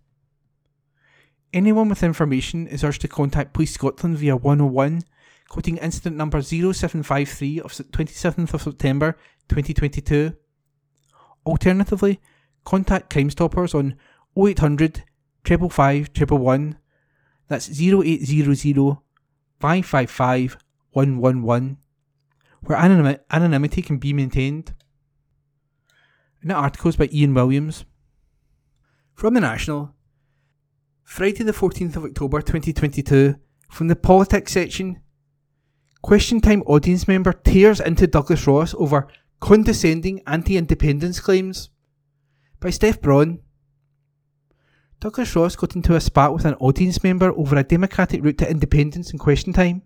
Anyone with information is urged to contact Police Scotland via 101, quoting incident number 0753 of 27th of September 2022. Alternatively, contact Crime Stoppers on 0800 555 111, that's 0800 555 111, where anonymity can be maintained." And the articles by Ian Williams. From the National, Friday the 14th of October 2022, from the Politics section: Question Time audience member tears into Douglas Ross over condescending anti-independence claims. By Steph Brawn. Douglas Ross got into a spat with an audience member over a democratic route to independence in Question Time.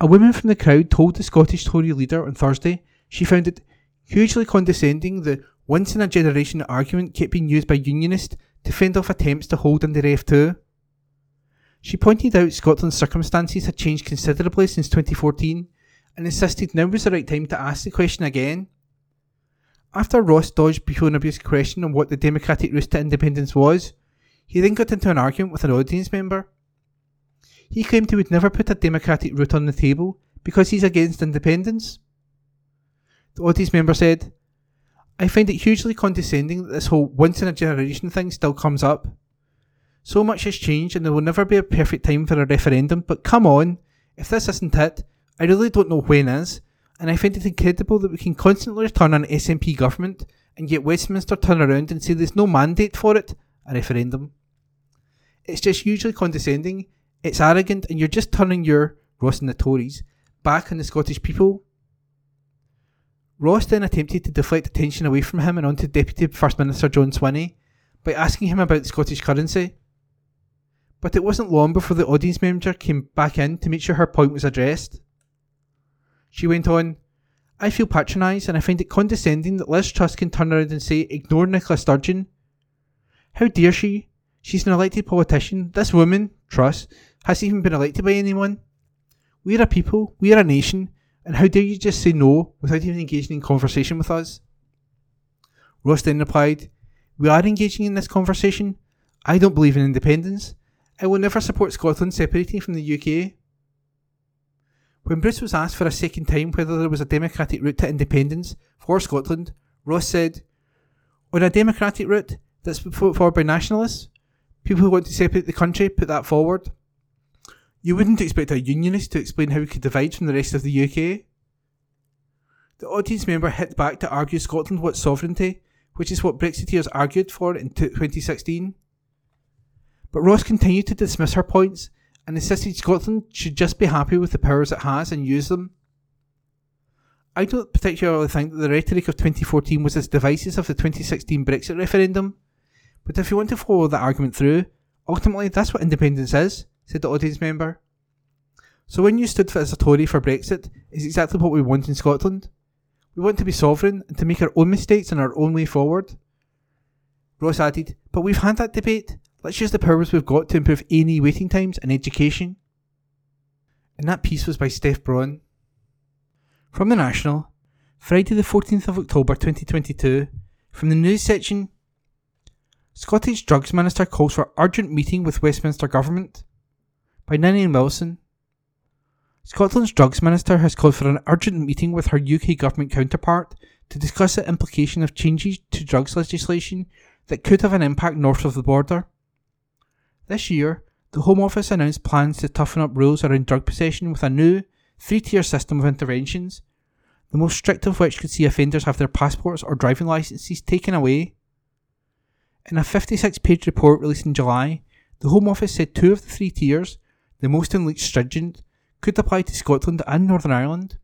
A woman from the crowd told the Scottish Tory leader on Thursday she found it hugely condescending the once-in-a-generation argument kept being used by unionists to fend off attempts to hold under F2. She pointed out Scotland's circumstances had changed considerably since 2014 and insisted now was the right time to ask the question again. After Ross dodged Bjornaby's question on what the democratic route to independence was, he then got into an argument with an audience member. He claimed he would never put a democratic route on the table because he's against independence. The audience member said, "I find it hugely condescending that this whole once-in-a-generation thing still comes up. So much has changed and there will never be a perfect time for a referendum, but come on, if this isn't it, I really don't know when is, and I find it incredible that we can constantly return an SNP government and yet Westminster turn around and say there's no mandate for it, a referendum. It's just hugely condescending, it's arrogant, and you're just turning your, Ross and the Tories, back on the Scottish people." Ross then attempted to deflect attention away from him and onto Deputy First Minister John Swinney by asking him about the Scottish currency. But it wasn't long before the audience member came back in to make sure her point was addressed. She went on, "I feel patronised and I find it condescending that Liz Truss can turn around and say, ignore Nicola Sturgeon. How dare she? She's an elected politician. This woman, Truss, hasn't even been elected by anyone. We're a people, we're a nation. And how dare you just say no without even engaging in conversation with us?" Ross then replied, "We are engaging in this conversation. I don't believe in independence. I will never support Scotland separating from the UK." When Bruce was asked for a second time whether there was a democratic route to independence for Scotland, Ross said, "On a democratic route that's put forward by nationalists, people who want to separate the country put that forward. You wouldn't expect a unionist to explain how we could divide from the rest of the UK." The audience member hit back to argue Scotland wants sovereignty, which is what Brexiteers argued for in 2016. But Ross continued to dismiss her points and insisted Scotland should just be happy with the powers it has and use them. I don't particularly think that the rhetoric of 2014 was as divisive as the 2016 Brexit referendum. But if you want to follow that argument through, ultimately that's what independence is, said the audience member. So when you stood as a Tory for Brexit is exactly what we want in Scotland. We want to be sovereign and to make our own mistakes and our own way forward. Ross added, but we've had that debate. Let's use the powers we've got to improve A&E waiting times and education. And that piece was by Steph Brawn. From The National, Friday the 14th of October 2022, from the news section, Scottish Drugs Minister calls for urgent meeting with Westminster Government, by Ninian Wilson. Scotland's Drugs Minister has called for an urgent meeting with her UK Government counterpart to discuss the implication of changes to drugs legislation that could have an impact north of the border. This year, the Home Office announced plans to toughen up rules around drug possession with a new, 3-tier system of interventions, the most strict of which could see offenders have their passports or driving licences taken away. In a 56-page report released in July, the Home Office said 2 of the 3 tiers, the most and least stringent, could apply to Scotland and Northern Ireland.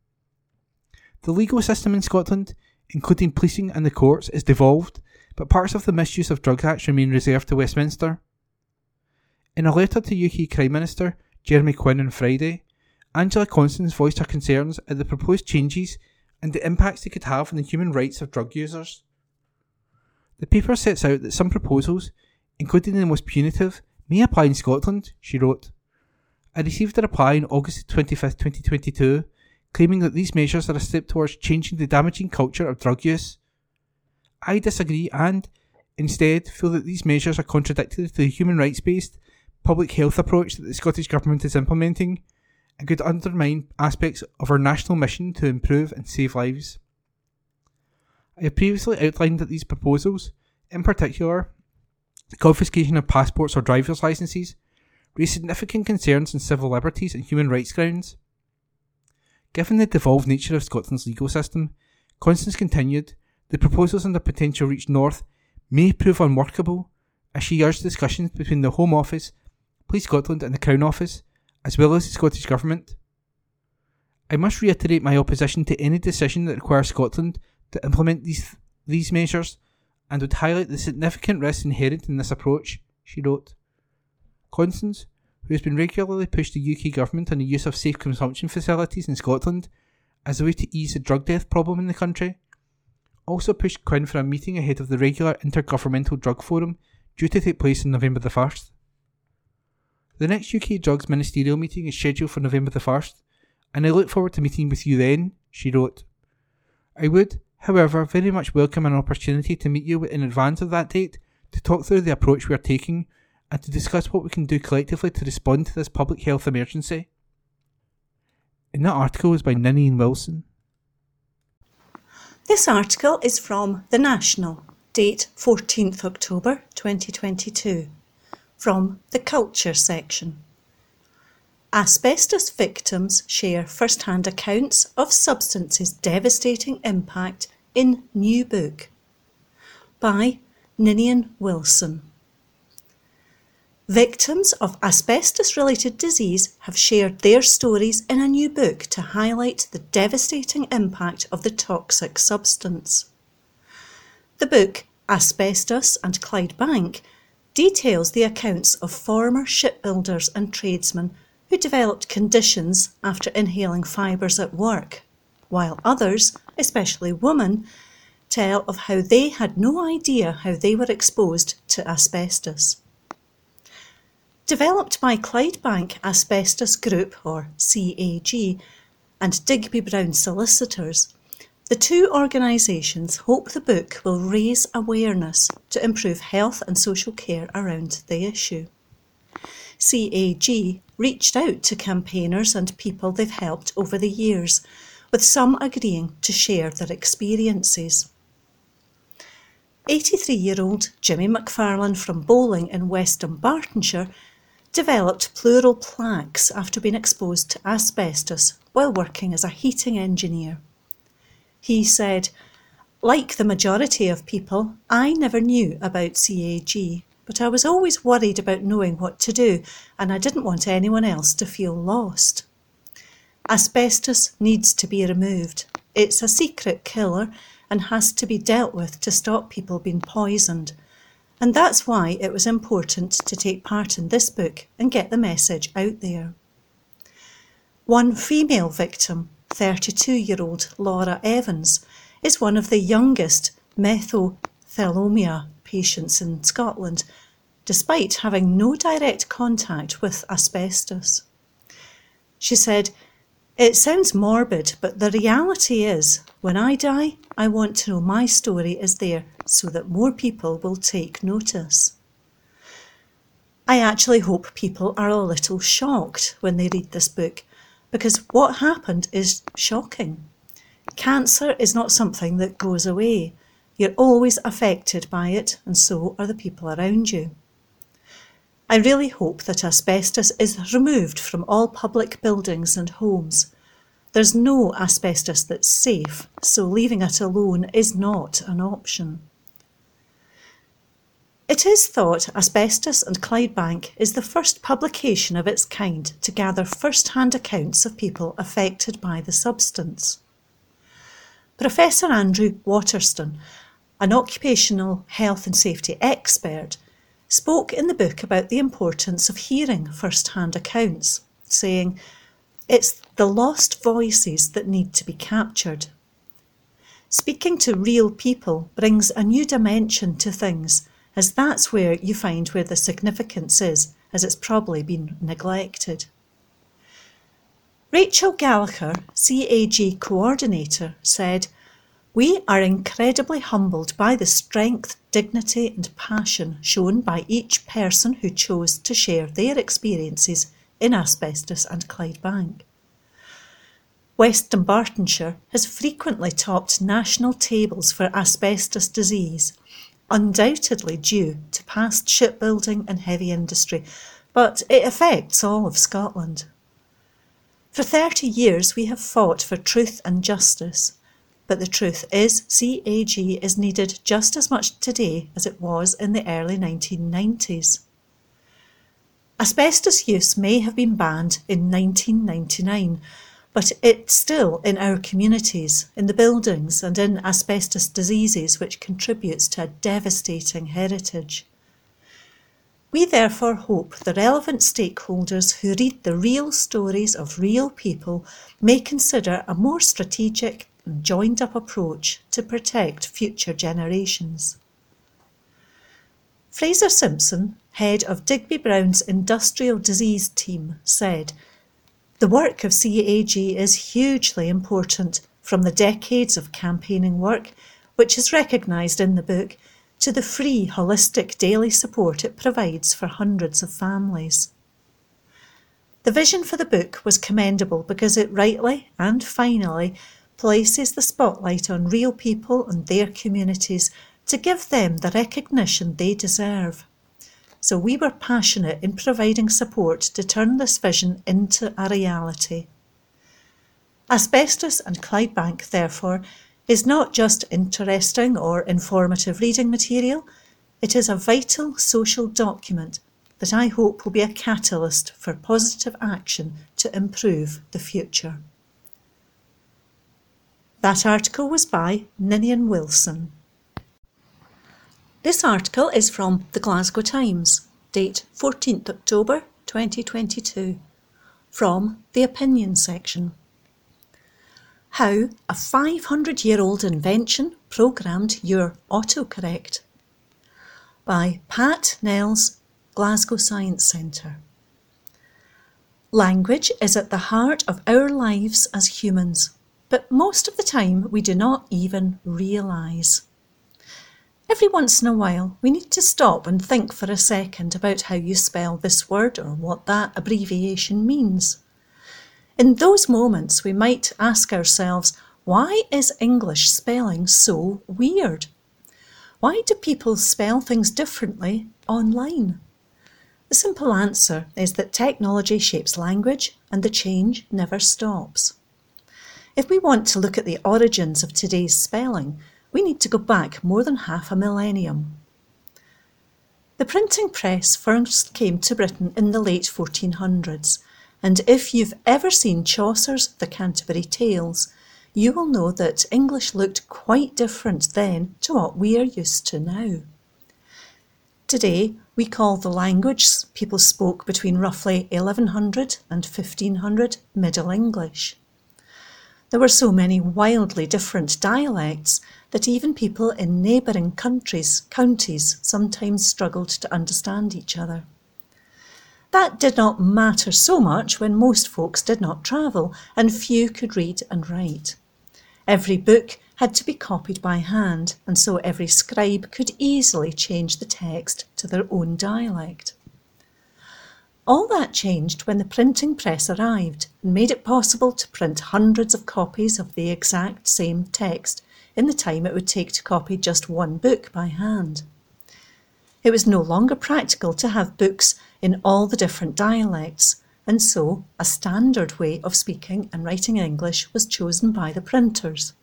The legal system in Scotland, including policing and the courts, is devolved, but parts of the Misuse of Drugs Act remain reserved to Westminster. In a letter to UK Crime Minister Jeremy Hunt on Friday, Angela Constance voiced her concerns at the proposed changes and the impacts they could have on the human rights of drug users. The paper sets out that some proposals, including the most punitive, may apply in Scotland, she wrote. I received a reply on August 25, 2022, claiming that these measures are a step towards changing the damaging culture of drug use. I disagree and, instead, feel that these measures are contradictory to the human rights-based, public health approach that the Scottish Government is implementing, and could undermine aspects of our national mission to improve and save lives. I have previously outlined that these proposals, in particular, the confiscation of passports or driver's licences, raise significant concerns on civil liberties and human rights grounds. Given the devolved nature of Scotland's legal system, Constance continued, the proposals and the potential reach north may prove unworkable, as she urged discussions between the Home Office, Police Scotland and the Crown Office, as well as the Scottish Government. I must reiterate my opposition to any decision that requires Scotland to implement these measures, and would highlight the significant risks inherent in this approach, she wrote. Constance, who has been regularly pushed the UK Government on the use of safe consumption facilities in Scotland as a way to ease the drug death problem in the country, also pushed Quinn for a meeting ahead of the regular Intergovernmental Drug Forum due to take place on November the 1st. The next UK Drugs Ministerial meeting is scheduled for November the 1st, and I look forward to meeting with you then, she wrote. I would, however, very much welcome an opportunity to meet you in advance of that date to talk through the approach we are taking and to discuss what we can do collectively to respond to this public health emergency. And that article was by Ninian Wilson. This article is from The National, date 14th October 2022. From the Culture section. Asbestos victims share first-hand accounts of substances' devastating impact in new book. By Ninian Wilson. Victims of asbestos-related disease have shared their stories in a new book to highlight the devastating impact of the toxic substance. The book, Asbestos and Clydebank, details the accounts of former shipbuilders and tradesmen who developed conditions after inhaling fibres at work, while others, especially women, tell of how they had no idea how they were exposed to asbestos. Developed by Clydebank Asbestos Group, or CAG, and Digby Brown Solicitors, the two organisations hope the book will raise awareness to improve health and social care around the issue. CAG reached out to campaigners and people they've helped over the years, with some agreeing to share their experiences. 83-year-old Jimmy McFarlane from Bowling in West Dunbartonshire developed pleural plaques after being exposed to asbestos while working as a heating engineer. He said, like the majority of people, I never knew about CAG, but I was always worried about knowing what to do, and I didn't want anyone else to feel lost. Asbestos needs to be removed, It's a secret killer and has to be dealt with to stop people being poisoned. And that's why it was important to take part in this book and get the message out there. One female victim, 32-year-old Laura Evans, is one of the youngest methothelomia patients in Scotland, despite having no direct contact with asbestos. She said, "It sounds morbid, but the reality is, when I die, I want to know my story is there so that more people will take notice." I actually hope people are a little shocked when they read this book, because what happened is shocking. Cancer is not something that goes away. You're always affected by it, and so are the people around you. I really hope that asbestos is removed from all public buildings and homes. There's no asbestos that's safe, so leaving it alone is not an option. It is thought Asbestos and Clydebank is the first publication of its kind to gather first-hand accounts of people affected by the substance. Professor Andrew Waterston, an occupational health and safety expert, spoke in the book about the importance of hearing first-hand accounts, saying, "It's the lost voices that need to be captured." Speaking to real people brings a new dimension to things, as that's where you find where the significance is, as it's probably been neglected. Rachel Gallagher, CAG coordinator, said, "We are incredibly humbled by the strength, dignity and passion shown by each person who chose to share their experiences in asbestos and Clydebank." West Dunbartonshire has frequently topped national tables for asbestos disease, undoubtedly due to past shipbuilding and heavy industry, but it affects all of Scotland. For 30 years we have fought for truth and justice, but the truth is CAG is needed just as much today as it was in the early 1990s. Asbestos use may have been banned in 1999, but it's still in our communities, in the buildings and in asbestos diseases, which contributes to a devastating heritage. We therefore hope the relevant stakeholders who read the real stories of real people may consider a more strategic and joined-up approach to protect future generations. Fraser Simpson, head of Digby Brown's industrial disease team, said, "The work of CAG is hugely important, from the decades of campaigning work, which is recognised in the book, to the free, holistic daily support it provides for hundreds of families." The vision for the book was commendable because it rightly and finally places the spotlight on real people and their communities to give them the recognition they deserve. So we were passionate in providing support to turn this vision into a reality. Asbestos and Clydebank, therefore, is not just interesting or informative reading material, it is a vital social document that I hope will be a catalyst for positive action to improve the future. That article was by Ninian Wilson. This article is from the Glasgow Times, date 14th October 2022, from the Opinion section. How a 500-year-old invention programmed your autocorrect, by Pat Nels, Glasgow Science Centre. Language is at the heart of our lives as humans, but most of the time we do not even realise. Every once in a while we need to stop and think for a second about how you spell this word or what that abbreviation means. In those moments we might ask ourselves, why is English spelling so weird? Why do people spell things differently online? The simple answer is that technology shapes language and the change never stops. If we want to look at the origins of today's spelling, we need to go back more than half a millennium. The printing press first came to Britain in the late 1400s. And if you've ever seen Chaucer's The Canterbury Tales, you will know that English looked quite different then to what we are used to now. Today, we call the language people spoke between roughly 1100 and 1500 Middle English. There were so many wildly different dialects that even people in neighbouring counties sometimes struggled to understand each other. That did not matter so much when most folks did not travel and few could read and write. Every book had to be copied by hand, and so every scribe could easily change the text to their own dialect. All that changed when the printing press arrived and made it possible to print hundreds of copies of the exact same text in the time it would take to copy just one book by hand. It was no longer practical to have books in all the different dialects, and so a standard way of speaking and writing English was chosen by the printers.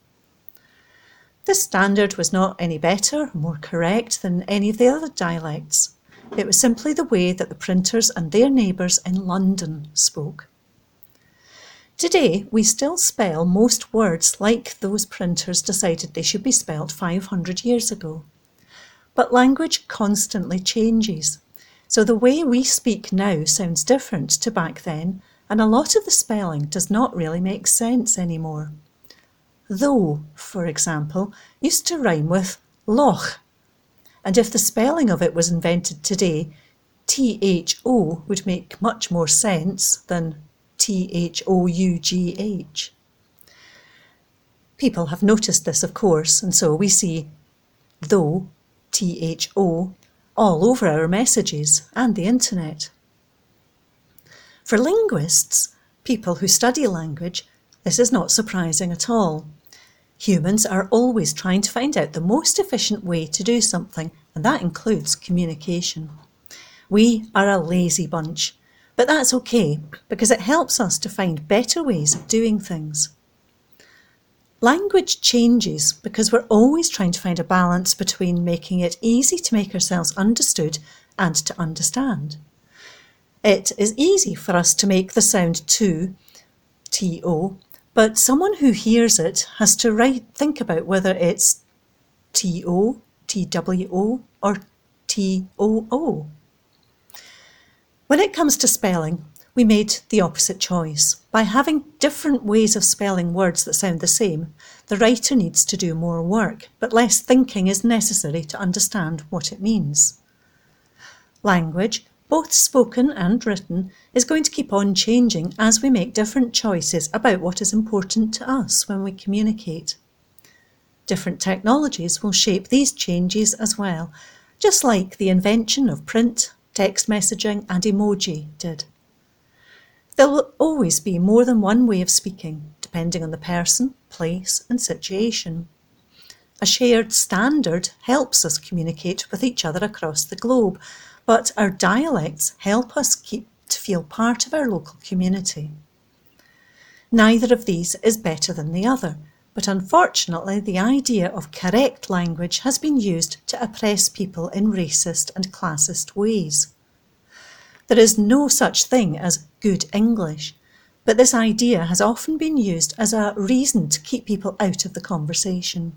This standard was not any better, more correct than any of the other dialects. It was simply the way that the printers and their neighbours in London spoke. Today, we still spell most words like those printers decided they should be spelt 500 years ago. But language constantly changes, so the way we speak now sounds different to back then, and a lot of the spelling does not really make sense anymore. Though, for example, used to rhyme with loch, and if the spelling of it was invented today, T-H-O would make much more sense than T-H-O-U-G-H. People have noticed this, of course, and so we see though, T-H-O, all over our messages and the internet. For linguists, people who study language, this is not surprising at all. Humans are always trying to find out the most efficient way to do something, and that includes communication. We are a lazy bunch, but that's okay because it helps us to find better ways of doing things. Language changes because we're always trying to find a balance between making it easy to make ourselves understood and to understand. It is easy for us to make the sound to, T-O, but someone who hears it has to think about whether it's T-O, T-W-O or T-O-O. When it comes to spelling, we made the opposite choice. By having different ways of spelling words that sound the same, the writer needs to do more work, but less thinking is necessary to understand what it means. Language, both spoken and written, is going to keep on changing as we make different choices about what is important to us when we communicate. Different technologies will shape these changes as well, just like the invention of print, text messaging and emoji did. There will always be more than one way of speaking, depending on the person, place and situation. A shared standard helps us communicate with each other across the globe, but our dialects help us feel part of our local community. Neither of these is better than the other, but unfortunately the idea of correct language has been used to oppress people in racist and classist ways. There is no such thing as good English, but this idea has often been used as a reason to keep people out of the conversation.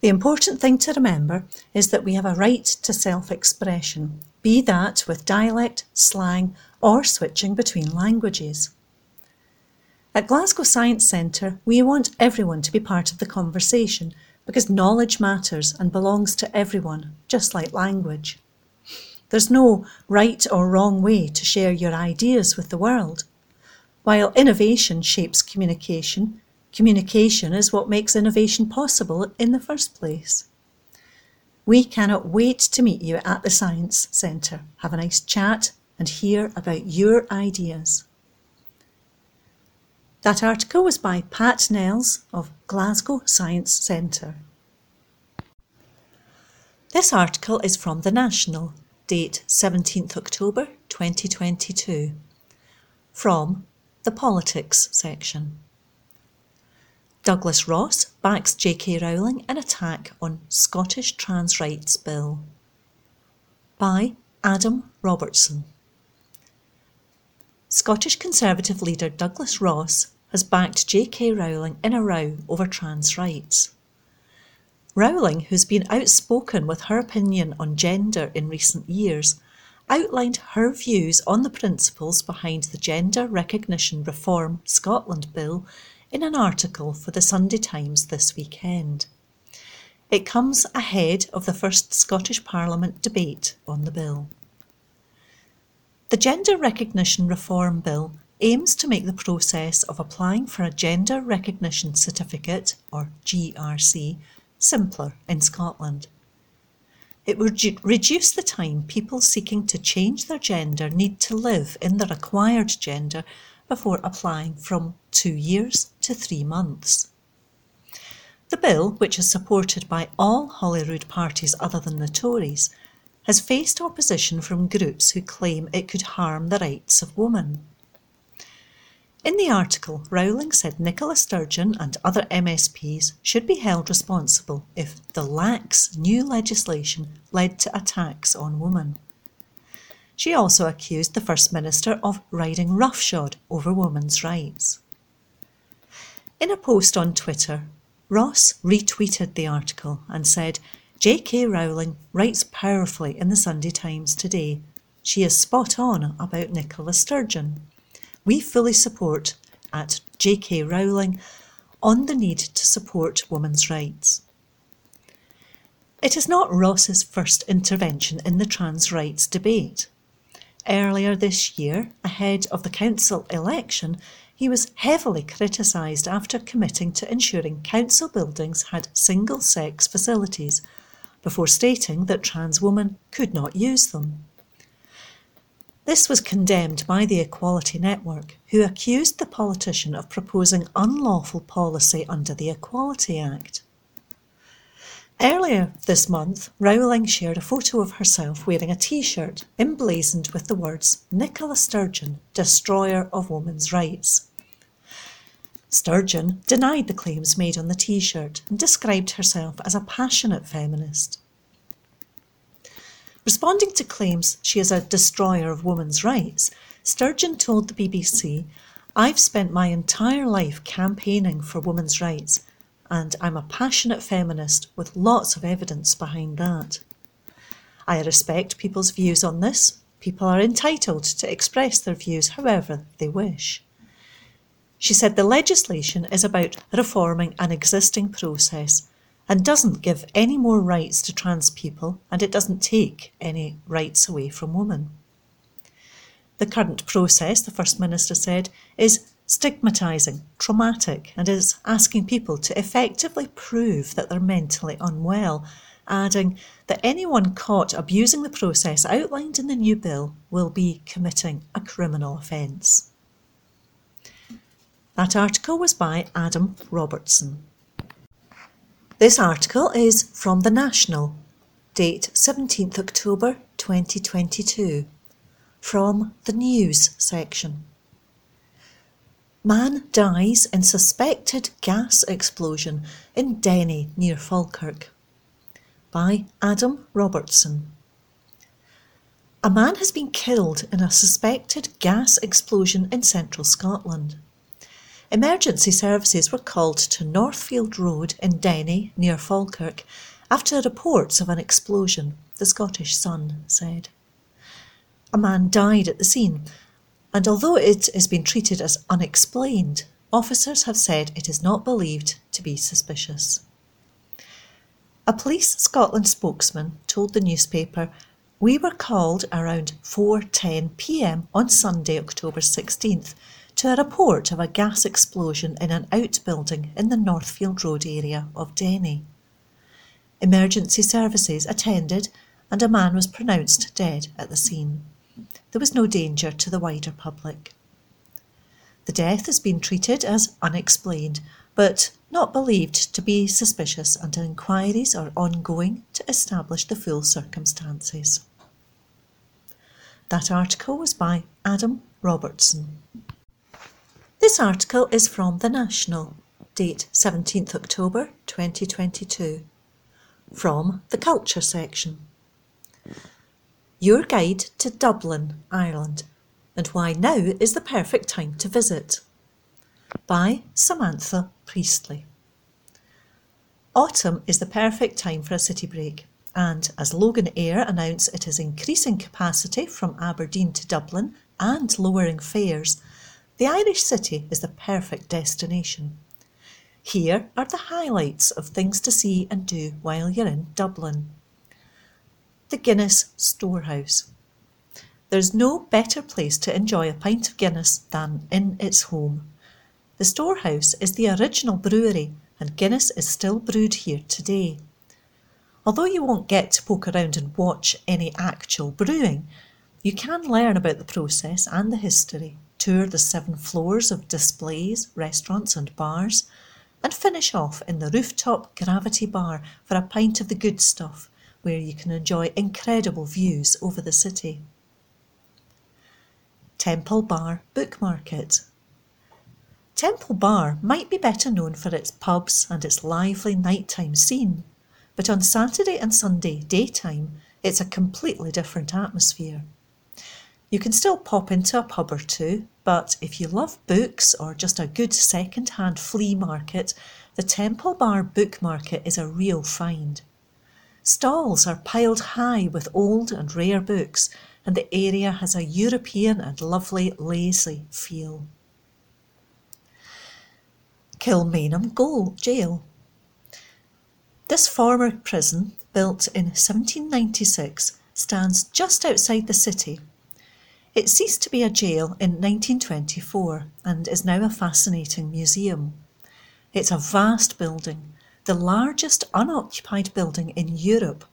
The important thing to remember is that we have a right to self-expression, be that with dialect, slang or switching between languages. At Glasgow Science Centre, we want everyone to be part of the conversation because knowledge matters and belongs to everyone, just like language. There's no right or wrong way to share your ideas with the world. While innovation shapes communication, communication is what makes innovation possible in the first place. We cannot wait to meet you at the Science Centre, have a nice chat and hear about your ideas. That article was by Pat Nels of Glasgow Science Centre. This article is from The National, date 17th October 2022, from the Politics section. Douglas Ross backs J.K. Rowling in attack on Scottish Trans Rights Bill. By Adam Robertson. Scottish Conservative leader Douglas Ross has backed J.K. Rowling in a row over trans rights. Rowling, who's been outspoken with her opinion on gender in recent years, outlined her views on the principles behind the Gender Recognition Reform Scotland Bill in an article for the Sunday Times this weekend. It comes ahead of the first Scottish Parliament debate on the bill. The Gender Recognition Reform Bill aims to make the process of applying for a Gender Recognition Certificate, or GRC, simpler in Scotland. It would reduce the time people seeking to change their gender need to live in their acquired gender before applying from 2 years to 3 months. The bill, which is supported by all Holyrood parties other than the Tories, has faced opposition from groups who claim it could harm the rights of women. In the article, Rowling said Nicola Sturgeon and other MSPs should be held responsible if the lax new legislation led to attacks on women. She also accused the First Minister of riding roughshod over women's rights. In a post on Twitter, Ross retweeted the article and said, "J.K. Rowling writes powerfully in the Sunday Times today. She is spot on about Nicola Sturgeon. We fully support at J.K. Rowling on the need to support women's rights." It is not Ross's first intervention in the trans rights debate. Earlier this year, ahead of the council election, he was heavily criticised after committing to ensuring council buildings had single-sex facilities, before stating that trans women could not use them. This was condemned by the Equality Network, who accused the politician of proposing unlawful policy under the Equality Act. Earlier this month, Rowling shared a photo of herself wearing a t-shirt emblazoned with the words, "Nicola Sturgeon, Destroyer of Women's Rights." Sturgeon denied the claims made on the t-shirt and described herself as a passionate feminist. Responding to claims she is a destroyer of women's rights, Sturgeon told the BBC, "I've spent my entire life campaigning for women's rights, and I'm a passionate feminist with lots of evidence behind that. I respect people's views on this. People are entitled to express their views however they wish." She said the legislation is about reforming an existing process and doesn't give any more rights to trans people, and it doesn't take any rights away from women. The current process, the First Minister said, is stigmatising, traumatic, and is asking people to effectively prove that they're mentally unwell, adding that anyone caught abusing the process outlined in the new bill will be committing a criminal offence. That article was by Adam Robertson. This article is from The National, date 17th October 2022, from the News section. Man dies in suspected gas explosion in Denny near Falkirk, by Adam Robertson. A man has been killed in a suspected gas explosion in central Scotland. Emergency services were called to Northfield Road in Denny near Falkirk after reports of an explosion, the Scottish Sun said. A man died at the scene, and although it has been treated as unexplained, officers have said it is not believed to be suspicious. A Police Scotland spokesman told the newspaper, "We were called around 4:10 p.m. on Sunday, October 16th, to a report of a gas explosion in an outbuilding in the Northfield Road area of Denny. Emergency services attended and a man was pronounced dead at the scene. There was no danger to the wider public. The death has been treated as unexplained, but not believed to be suspicious, and inquiries are ongoing to establish the full circumstances." That article was by Adam Robertson. This article is from The National, date 17th October 2022, from the Culture section. Your guide to Dublin, Ireland, and why now is the perfect time to visit. by Samantha Priestley. Autumn is the perfect time for a city break, and as Logan Air announced it is increasing capacity from Aberdeen to Dublin and lowering fares, the Irish city is the perfect destination. Here are the highlights of things to see and do while you're in Dublin. The Guinness Storehouse. There's no better place to enjoy a pint of Guinness than in its home. The Storehouse is the original brewery and Guinness is still brewed here today. Although you won't get to poke around and watch any actual brewing, you can learn about the process and the history, tour the 7 floors of displays, restaurants and bars, and finish off in the rooftop Gravity Bar for a pint of the good stuff, where you can enjoy incredible views over the city. Temple Bar Book Market. Temple Bar might be better known for its pubs and its lively nighttime scene, but on Saturday and Sunday daytime, it's a completely different atmosphere. You can still pop into a pub or two, but if you love books or just a good second-hand flea market, the Temple Bar Book Market is a real find. Stalls are piled high with old and rare books, and the area has a European and lovely lazy feel. Kilmainham Jail. This former prison, built in 1796, stands just outside the city. It ceased to be a jail in 1924 and is now a fascinating museum. It's a vast building, the largest unoccupied building in Europe,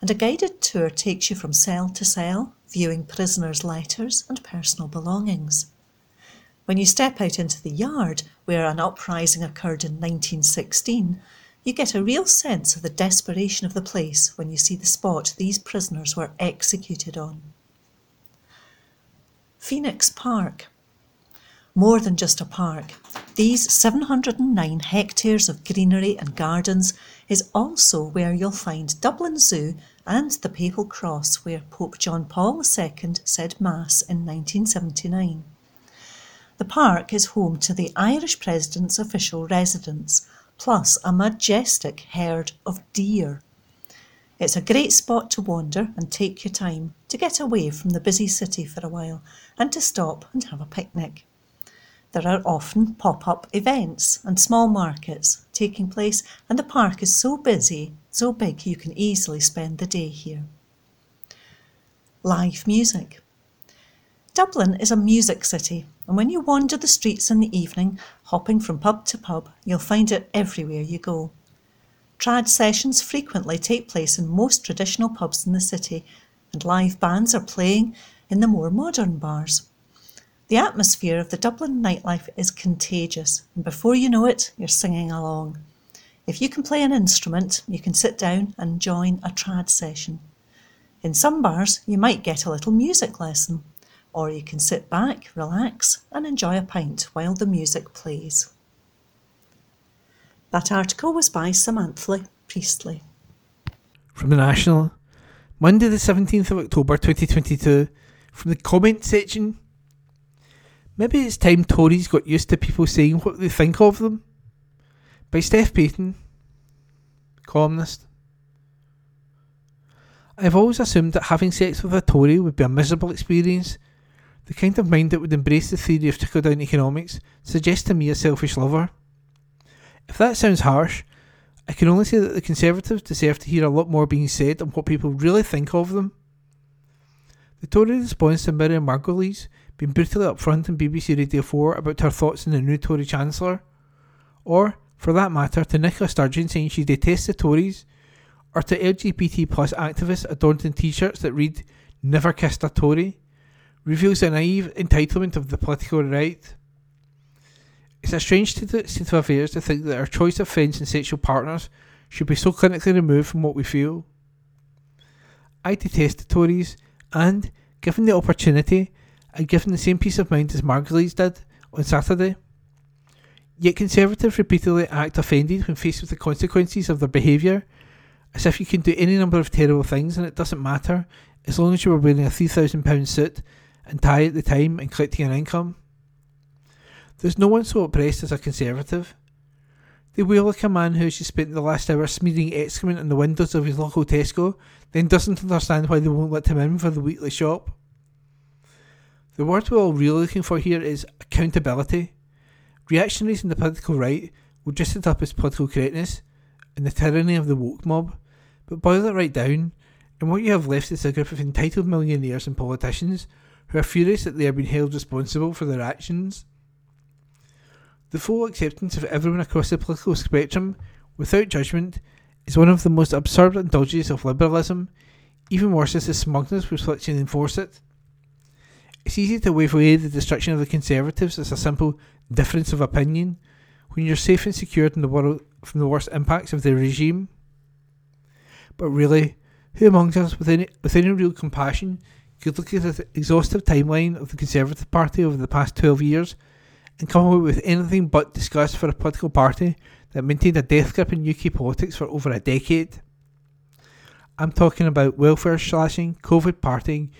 and a guided tour takes you from cell to cell, viewing prisoners' letters and personal belongings. When you step out into the yard, where an uprising occurred in 1916, you get a real sense of the desperation of the place when you see the spot these prisoners were executed on. Phoenix Park. More than just a park, these 709 hectares of greenery and gardens is also where you'll find Dublin Zoo and the Papal Cross, where Pope John Paul II said Mass in 1979. The park is home to the Irish President's official residence, plus a majestic herd of deer. It's a great spot to wander and take your time, to get away from the busy city for a while, and to stop and have a picnic. There are often pop-up events and small markets taking place, and the park is so big you can easily spend the day here. Live music. Dublin is a music city, and when you wander the streets in the evening, hopping from pub to pub, you'll find it everywhere you go. Trad sessions frequently take place in most traditional pubs in the city, and live bands are playing in the more modern bars. The atmosphere of the Dublin nightlife is contagious, and before you know it, you're singing along. If you can play an instrument, you can sit down and join a trad session. In some bars, you might get a little music lesson, or you can sit back, relax, and enjoy a pint while the music plays. That article was by Samantha Priestley. From the National, Monday the 17th of October 2022, from the comment section. Maybe it's time Tories got used to people saying what they think of them. By Steph Paton, columnist. I've always assumed that having sex with a Tory would be a miserable experience. The kind of mind that would embrace the theory of trickle-down economics suggests to me a selfish lover. If that sounds harsh, I can only say that the Conservatives deserve to hear a lot more being said on what people really think of them. The Tory response to Miriam Margolyes being brutally upfront on BBC Radio 4 about her thoughts on the new Tory Chancellor, or, for that matter, to Nicola Sturgeon saying she detests the Tories, or to LGBT plus activists adorned in t-shirts that read, "Never kissed a Tory," reveals a naive entitlement of the political right. It's a strange state of affairs to think that our choice of friends and sexual partners should be so clinically removed from what we feel. I detest the Tories, and, given the opportunity, I'd give them the same peace of mind as Margolyes did on Saturday. Yet Conservatives repeatedly act offended when faced with the consequences of their behaviour, as if you can do any number of terrible things and it doesn't matter, as long as you were wearing a £3,000 suit and tie at the time and collecting an income. There's no one so oppressed as a Conservative. They wail like a man who has spent the last hour smearing excrement on the windows of his local Tesco, then doesn't understand why they won't let him in for the weekly shop. The word we're all really looking for here is accountability. Reactionaries in the political right will dress it up as political correctness and the tyranny of the woke mob, but boil it right down, and what you have left is a group of entitled millionaires and politicians who are furious that they are being held responsible for their actions. The full acceptance of everyone across the political spectrum, without judgment, is one of the most absurd indulgences of liberalism. Even worse is the smugness with which they enforce it. It's easy to wave away the destruction of the Conservatives as a simple difference of opinion, when you're safe and secured in the world from the worst impacts of their regime. But really, who amongst us with any real compassion could look at the exhaustive timeline of the Conservative Party over the past 12 years and come away with anything but disgust for a political party that maintained a death grip in UK politics for over a decade? I'm talking about welfare slashing, Covid partying,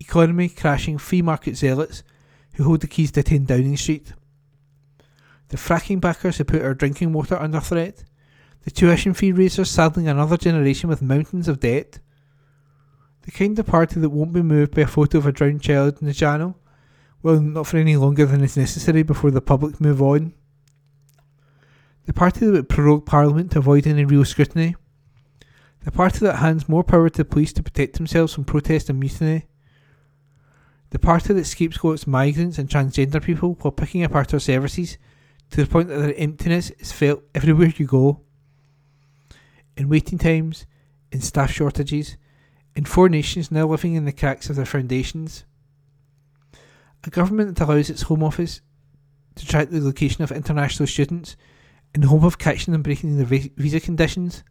economy crashing free market zealots who hold the keys to 10 Downing Street. The fracking backers who put our drinking water under threat. The tuition fee raisers saddling another generation with mountains of debt. The kind of party that won't be moved by a photo of a drowned child in the channel. Well, not for any longer than is necessary before the public move on. The party that would prorogue Parliament to avoid any real scrutiny. The party that hands more power to the police to protect themselves from protest and mutiny. The party that scapegoats migrants and transgender people while picking apart our services to the point that their emptiness is felt everywhere you go. In waiting times, in staff shortages, in four nations now living in the cracks of their foundations. A government that allows its Home Office to track the location of international students in the hope of catching them breaking their visa conditions,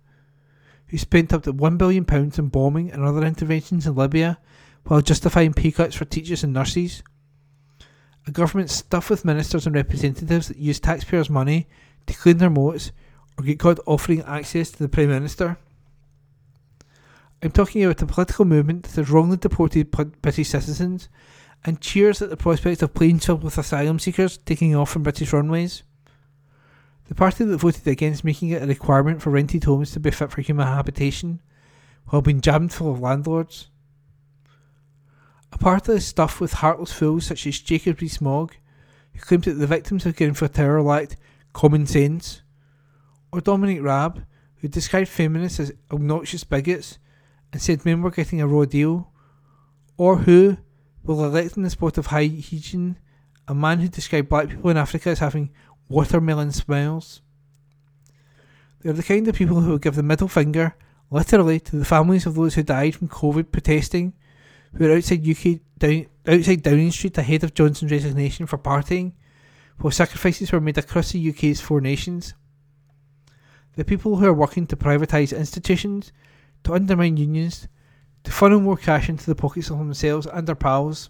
who spent up to £1 billion in bombing and other interventions in Libya while justifying pay cuts for teachers and nurses. A government stuffed with ministers and representatives that use taxpayers' money to clean their moats or get caught offering access to the Prime Minister. I'm talking about a political movement that has wrongly deported British citizens and cheers at the prospect of planes filled with asylum seekers taking off from British runways. The party that voted against making it a requirement for rented homes to be fit for human habitation, while being jammed full of landlords. A party is stuffed with heartless fools such as Jacob Rees-Mogg, who claims that the victims of Grenfell Tower lacked common sense, or Dominic Raab, who described feminists as obnoxious bigots and said men were getting a raw deal, or who will elect in the spot of hygiene a man who described black people in Africa as having watermelon smiles. They're the kind of people who will give the middle finger, literally, to the families of those who died from Covid protesting, who are outside Downing Street ahead of Johnson's resignation for partying, while sacrifices were made across the UK's four nations. The people who are working to privatise institutions, to undermine unions, to funnel more cash into the pockets of themselves and their pals.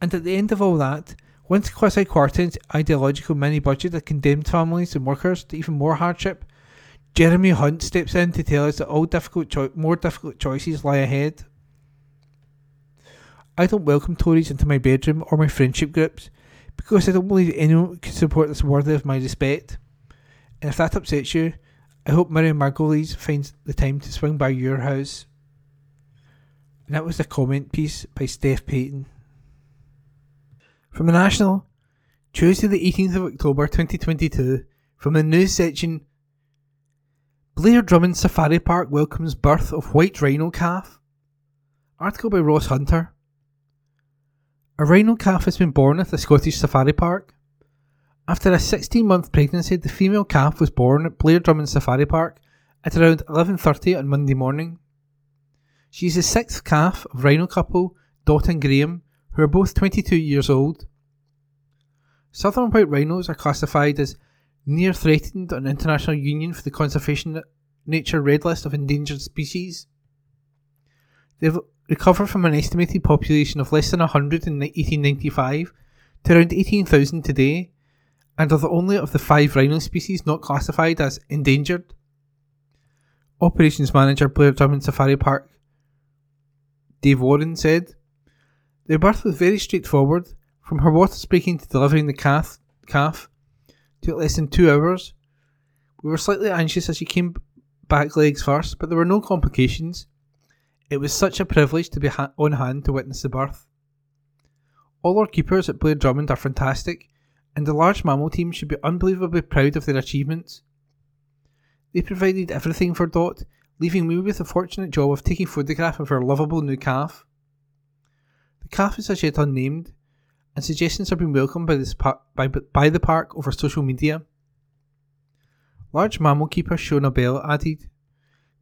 And at the end of all that, once Kwasi Kwarteng's ideological mini-budget had condemned families and workers to even more hardship, Jeremy Hunt steps in to tell us that all more difficult choices lie ahead. I don't welcome Tories into my bedroom or my friendship groups, because I don't believe anyone can support this worthy of my respect. And if that upsets you, I hope Miriam Margolyes finds the time to swing by your house. And that was the comment piece by Steph Paton. From the National, Tuesday the 18th of October 2022, from the news section, Blair Drummond Safari Park welcomes birth of white rhino calf. Article by Ross Hunter. A rhino calf has been born at the Scottish Safari Park. After a 16-month pregnancy, the female calf was born at Blair Drummond Safari Park at around 11:30 on Monday morning. She is the sixth calf of rhino couple Dot and Graham, who are both 22 years old. Southern white rhinos are classified as near threatened on the International Union for the Conservation Nature Red List of Endangered Species. They've recovered from an estimated population of less than 100 in 1895 to around 18,000 today, and are the only of the five rhino species not classified as endangered. Operations Manager Blair Drummond Safari Park Dave Warren said, "Their birth was very straightforward, From her water speaking to delivering the calf took less than 2 hours. We were slightly anxious as she came back legs first, but there were no complications. It was such a privilege to be on hand to witness the birth. All our keepers at Blair Drummond are fantastic, and the large mammal team should be unbelievably proud of their achievements. They provided everything for Dot, leaving me with the fortunate job of taking photograph of her lovable new calf. The calf is as yet unnamed, and suggestions have been welcomed by the park over social media. Large mammal keeper Shona Bell added,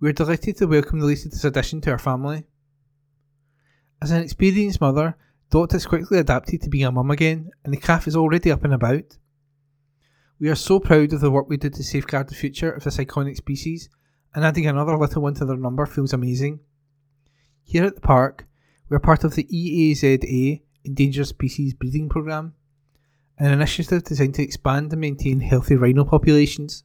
"We are delighted to welcome the latest addition to our family." As an experienced mother, Dot has quickly adapted to being a mum again, and the calf is already up and about. We are so proud of the work we did to safeguard the future of this iconic species, and adding another little one to their number feels amazing. Here at the park, we are part of the EAZA Endangered Species Breeding Programme, an initiative designed to expand and maintain healthy rhino populations.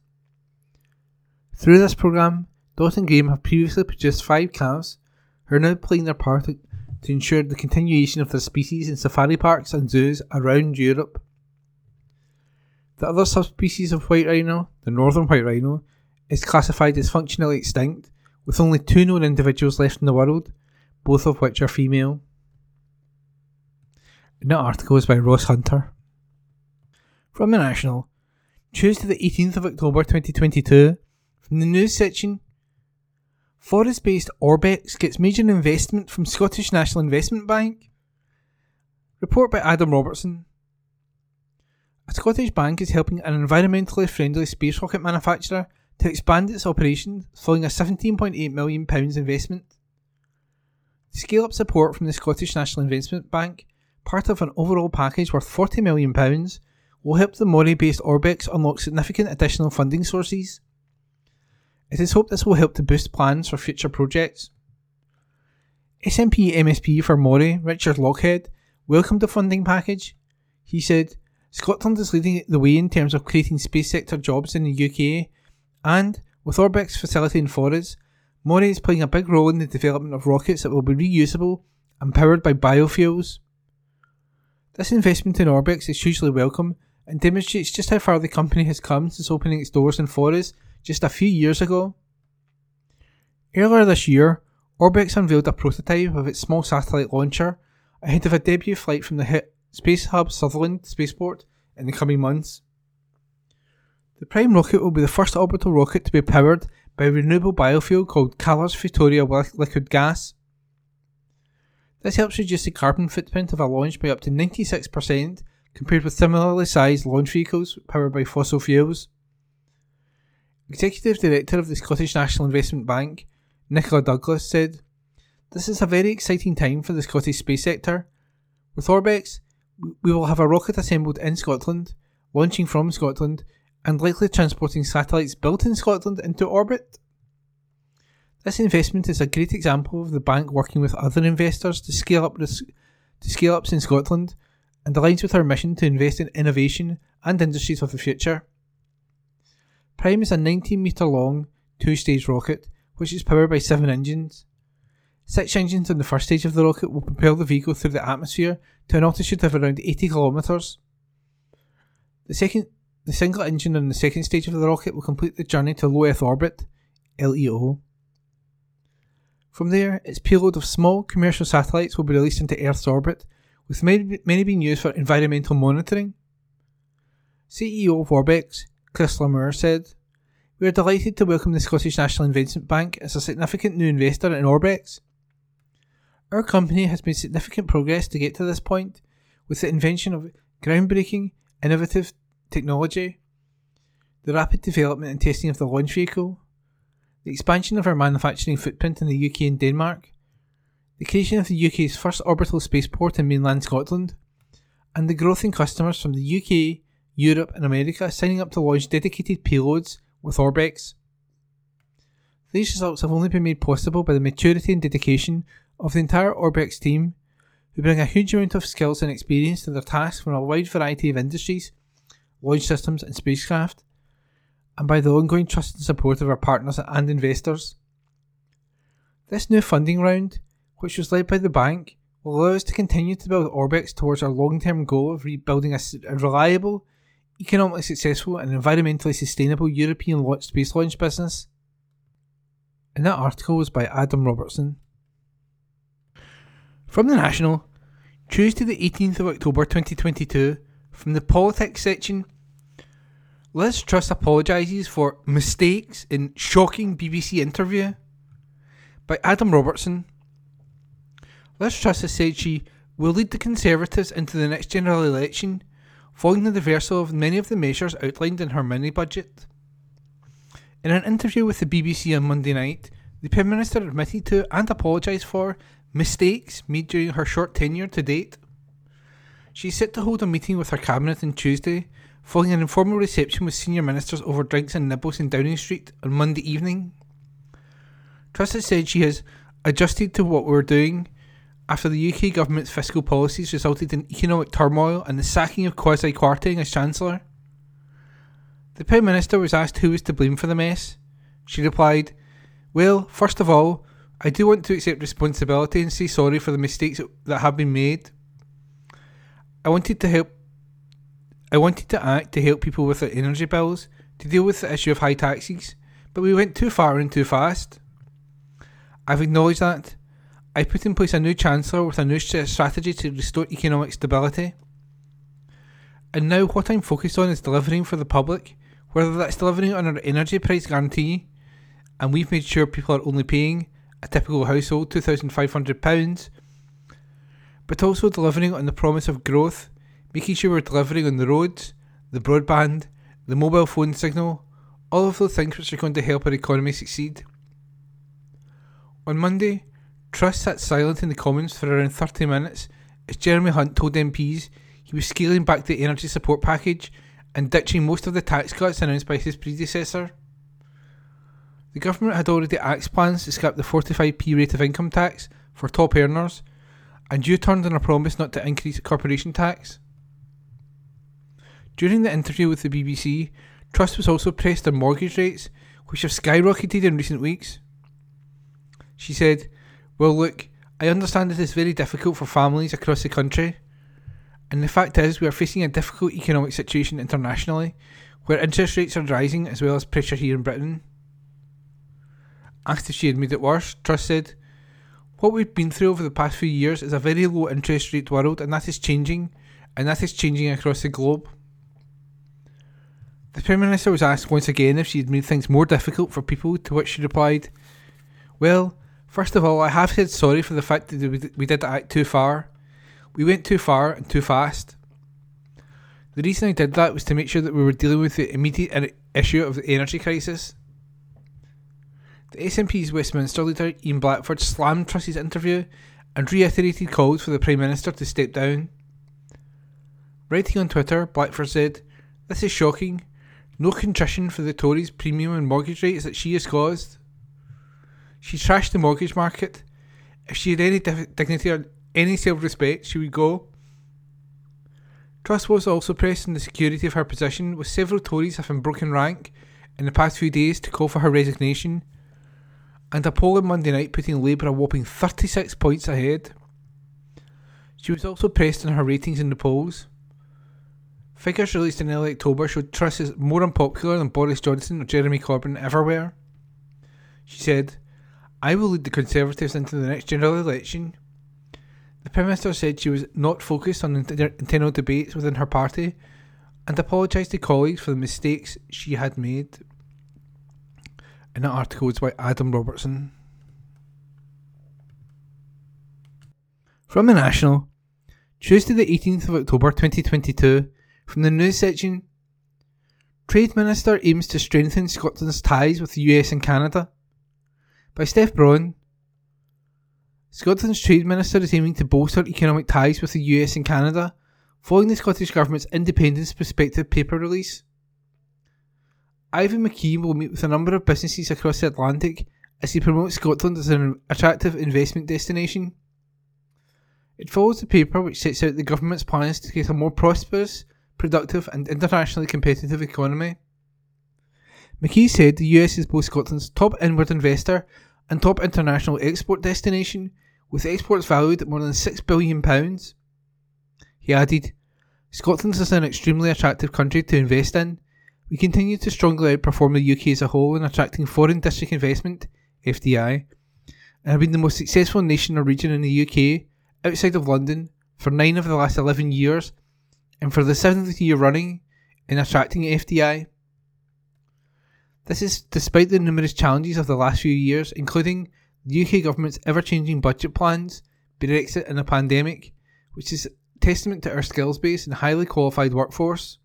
Through this programme, Dot and Graham have previously produced 5 calves, who are now playing their part to ensure the continuation of their species in safari parks and zoos around Europe. The other subspecies of white rhino, the northern white rhino, is classified as functionally extinct, with only 2 known individuals left in the world, both of which are female. And that article is by Ross Hunter. From The National, Tuesday the 18th of October 2022, from the news section, forest-based Orbex gets major investment from Scottish National Investment Bank. Report by Adam Robertson. A Scottish bank is helping an environmentally friendly space rocket manufacturer to expand its operations following a £17.8 million investment. The scale-up support from the Scottish National Investment Bank, part of an overall package worth £40 million, will help the Moray-based Orbex unlock significant additional funding sources. It is hoped this will help to boost plans for future projects. SNP MSP for Moray, Richard Lockhead, welcomed the funding package. He said, "Scotland is leading the way in terms of creating space sector jobs in the UK, and, with Orbex's facility in Forres, Moray is playing a big role in the development of rockets that will be reusable and powered by biofuels." This investment in Orbex is hugely welcome and demonstrates just how far the company has come since opening its doors in Forres just a few years ago. Earlier this year, Orbex unveiled a prototype of its small satellite launcher ahead of a debut flight from the Space Hub Sutherland Spaceport in the coming months. The Prime rocket will be the first orbital rocket to be powered by a renewable biofuel called Calars Futoria liquid gas. This helps reduce the carbon footprint of a launch by up to 96% compared with similarly sized launch vehicles powered by fossil fuels. Executive Director of the Scottish National Investment Bank, Nicola Douglas, said, "This is a very exciting time for the Scottish space sector. With Orbex, we will have a rocket assembled in Scotland, launching from Scotland, and likely transporting satellites built in Scotland into orbit." This investment is a great example of the bank working with other investors to scale ups in Scotland, and aligns with our mission to invest in innovation and industries of the future. Prime is a 19-metre long, 2-stage rocket, which is powered by 7 engines. 6 engines on the first stage of the rocket will propel the vehicle through the atmosphere to an altitude of around 80 kilometres. The single engine on the second stage of the rocket will complete the journey to low Earth orbit, LEO. From there, its payload of small commercial satellites will be released into Earth's orbit, with many being used for environmental monitoring. CEO of Orbex, Chris Lemur, said, "We are delighted to welcome the Scottish National Investment Bank as a significant new investor in Orbex. Our company has made significant progress to get to this point, with the invention of groundbreaking, innovative technology, the rapid development and testing of the launch vehicle, the expansion of our manufacturing footprint in the UK and Denmark, the creation of the UK's first orbital spaceport in mainland Scotland, and the growth in customers from the UK, Europe and America signing up to launch dedicated payloads with Orbex. These results have only been made possible by the maturity and dedication of the entire Orbex team, who bring a huge amount of skills and experience to their tasks from a wide variety of industries, launch systems and spacecraft, and by the ongoing trust and support of our partners and investors. This new funding round, which was led by the bank, will allow us to continue to build Orbex towards our long-term goal of rebuilding a reliable, economically successful and environmentally sustainable European space launch business. And that article was by Adam Robertson. From The National, Tuesday the 18th of October 2022, from the politics section, Liz Truss apologises for mistakes in shocking BBC interview. By Adam Robertson. Liz Truss has said she will lead the Conservatives into the next general election, following the reversal of many of the measures outlined in her mini-budget. In an interview with the BBC on Monday night, the Prime Minister admitted to and apologised for mistakes made during her short tenure to date. She's set to hold a meeting with her Cabinet on Tuesday, following an informal reception with senior ministers over drinks and nibbles in Downing Street on Monday evening. Truss has said she has adjusted to what we're doing after the UK government's fiscal policies resulted in economic turmoil and the sacking of Kwasi Kwarteng as Chancellor. The Prime Minister was asked who was to blame for the mess. She replied, "Well, first of all, I do want to accept responsibility and say sorry for the mistakes that have been made. I wanted to act to help people with their energy bills, to deal with the issue of high taxes, but we went too far and too fast. I've acknowledged that. I put in place a new Chancellor with a new strategy to restore economic stability. And now what I'm focused on is delivering for the public, whether that's delivering on our energy price guarantee, and we've made sure people are only paying, a typical household, £2,500, but also delivering on the promise of growth, making sure we're delivering on the roads, the broadband, the mobile phone signal, all of those things which are going to help our economy succeed." On Monday, Truss sat silent in the Commons for around 30 minutes as Jeremy Hunt told MPs he was scaling back the energy support package and ditching most of the tax cuts announced by his predecessor. The government had already axed plans to scrap the 45p rate of income tax for top earners and U-turned on a promise not to increase corporation tax. During the interview with the BBC, Truss was also pressed on mortgage rates, which have skyrocketed in recent weeks. She said, "Well look, I understand it is very difficult for families across the country, and the fact is we are facing a difficult economic situation internationally, where interest rates are rising as well as pressure here in Britain." Asked if she had made it worse, Truss said, "What we've been through over the past few years is a very low interest rate world, and that is changing, across the globe." The Prime Minister was asked once again if she had made things more difficult for people, to which she replied, "Well, first of all, I have said sorry for the fact that we did act too far. We went too far and too fast. The reason I did that was to make sure that we were dealing with the immediate issue of the energy crisis." The SNP's Westminster leader Ian Blackford slammed Truss's interview and reiterated calls for the Prime Minister to step down. Writing on Twitter, Blackford said, "This is shocking. No contrition for the Tories' premium and mortgage rates that she has caused. She trashed the mortgage market. If she had any dignity or any self-respect, she would go." Truss was also pressed on the security of her position, with several Tories having broken rank in the past few days to call for her resignation, and a poll on Monday night putting Labour a whopping 36 points ahead. She was also pressed on her ratings in the polls. Figures released in early October showed Truss is more unpopular than Boris Johnson or Jeremy Corbyn ever were. She said, "I will lead the Conservatives into the next general election." The Prime Minister said she was not focused on internal debates within her party and apologised to colleagues for the mistakes she had made. And that article was by Adam Robertson. From The National, Tuesday the 18th of October 2022, from the news section, Trade Minister aims to strengthen Scotland's ties with the US and Canada. By Steph Brawn. Scotland's Trade Minister is aiming to bolster economic ties with the US and Canada, following the Scottish Government's independence perspective paper release. Ivan McKee will meet with a number of businesses across the Atlantic as he promotes Scotland as an attractive investment destination. It follows the paper, which sets out the Government's plans to create a more prosperous, productive and internationally competitive economy. McKee said the US is both Scotland's top inward investor and top international export destination, with exports valued at more than £6 billion. He added, Scotland is an extremely attractive country to invest in. We continue to strongly outperform the UK as a whole in attracting foreign direct investment, FDI, and have been the most successful nation or region in the UK, outside of London, for 9 of the last 11 years, and for the 7th year running, in attracting FDI. This is despite the numerous challenges of the last few years, including the UK government's ever-changing budget plans, Brexit and a pandemic, which is a testament to our skills base and highly qualified workforce.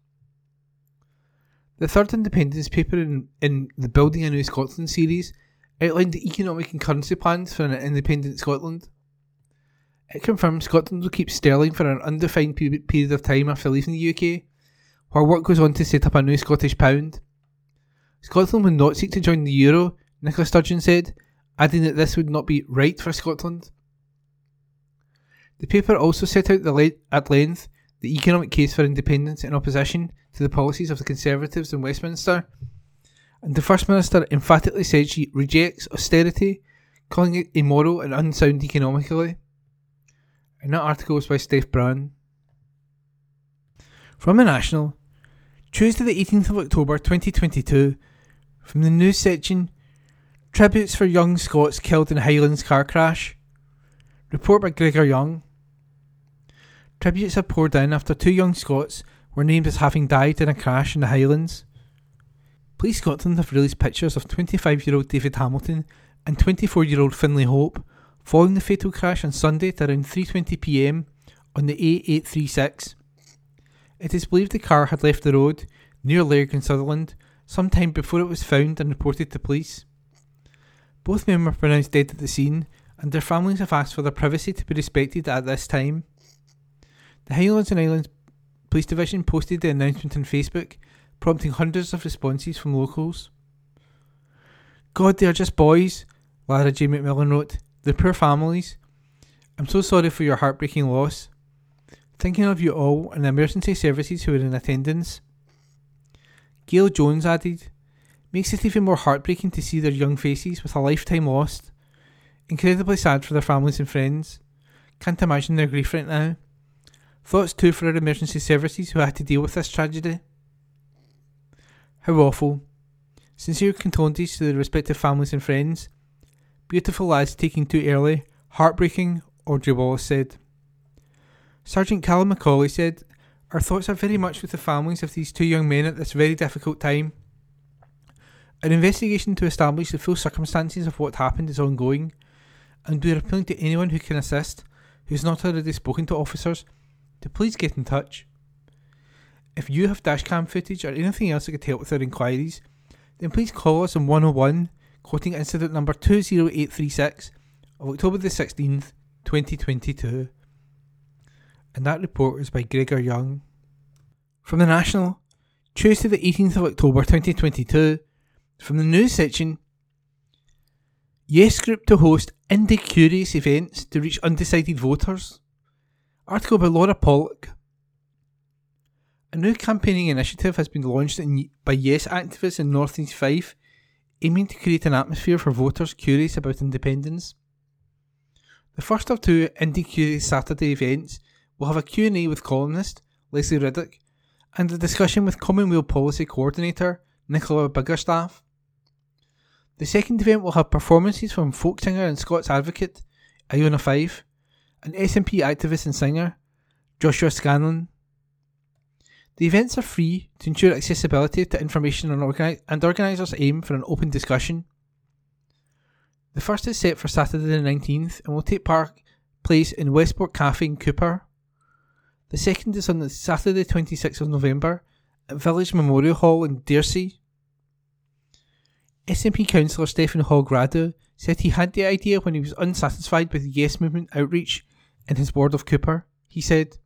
The third independence paper in the Building a New Scotland series outlined the economic and currency plans for an independent Scotland. It confirms Scotland will keep sterling for an undefined period of time after leaving the UK, while work goes on to set up a new Scottish pound. Scotland would not seek to join the euro, Nicola Sturgeon said, adding that this would not be right for Scotland. The paper also set out at length the economic case for independence in opposition to the policies of the Conservatives in Westminster, and the First Minister emphatically said she rejects austerity, calling it immoral and unsound economically. And that article was by Steph Brawn. From the National, Tuesday the 18th of October 2022, from the news section, Tributes for Young Scots Killed in Highlands Car Crash. Report by Gregor Young. Tributes have poured in after 2 young Scots were named as having died in a crash in the Highlands. Police Scotland have released pictures of 25-year-old David Hamilton and 24-year-old Finlay Hope following the fatal crash on Sunday at around 3:20pm on the A836. It is believed the car had left the road near Lairg in Sutherland sometime before it was found and reported to police. Both men were pronounced dead at the scene, and their families have asked for their privacy to be respected at this time. The Highlands and Islands Police Division posted the announcement on Facebook, prompting hundreds of responses from locals. God, they are just boys, Lara J. McMillan wrote. The poor families. I'm so sorry for your heartbreaking loss. Thinking of you all and the emergency services who were in attendance. Gail Jones added, makes it even more heartbreaking to see their young faces with a lifetime lost. Incredibly sad for their families and friends. Can't imagine their grief right now. Thoughts too for our emergency services who had to deal with this tragedy. How awful. Sincere condolences to their respective families and friends. Beautiful lads taken too early. Heartbreaking, Audrey Wallace said. Sergeant Callum McCauley said, our thoughts are very much with the families of these 2 young men at this very difficult time. An investigation to establish the full circumstances of what happened is ongoing, and we are appealing to anyone who can assist, who has not already spoken to officers, to please get in touch. If you have dashcam footage or anything else that could help with our inquiries, then please call us on 101, quoting incident number 20836 of October the 16th, 2022. And that report is by Gregor Young. From the National, Tuesday the 18th of October 2022, from the news section, Yes Group to host Indie Curious events to reach undecided voters. Article by Laura Pollock. A new campaigning initiative has been launched by Yes activists in North East Fife, aiming to create an atmosphere for voters curious about independence. The first of 2 Indie Curious Saturday events will have a Q&A with columnist Leslie Riddick and a discussion with Commonwealth Policy Coordinator Nicola Biggerstaff. The second event will have performances from folk singer and Scots advocate Iona Fife, an SNP activist and singer, Joshua Scanlon. The events are free to ensure accessibility to information and organisers aim for an open discussion. The first is set for Saturday the 19th and will take place in Westport Cafe in Cooper. The second is on the Saturday 26th of November at Village Memorial Hall in Dearsea. SNP councillor Stephen Hall-Gradu said he had the idea when he was unsatisfied with the Yes Movement outreach in his ward of Cooper. He said,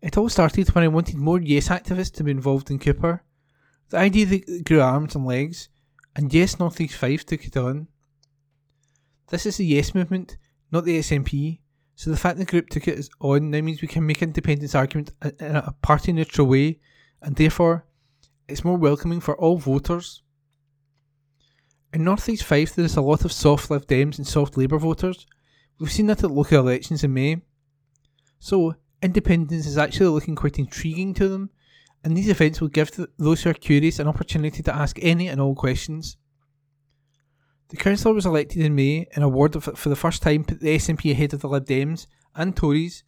it all started when I wanted more Yes activists to be involved in Cooper. The idea that grew arms and legs, and Yes North East Fife took it on. This is the Yes Movement, not the SNP, so the fact the group took it on now means we can make independence argument in a party neutral way, and therefore it's more welcoming for all voters. In North East Fife there is a lot of soft Lib Dems and soft Labour voters, We've seen that at local elections in May. So, independence is actually looking quite intriguing to them, and these events will give those who are curious an opportunity to ask any and all questions. The councillor was elected in May and awarded for the first time put the SNP ahead of the Lib Dems and Tories,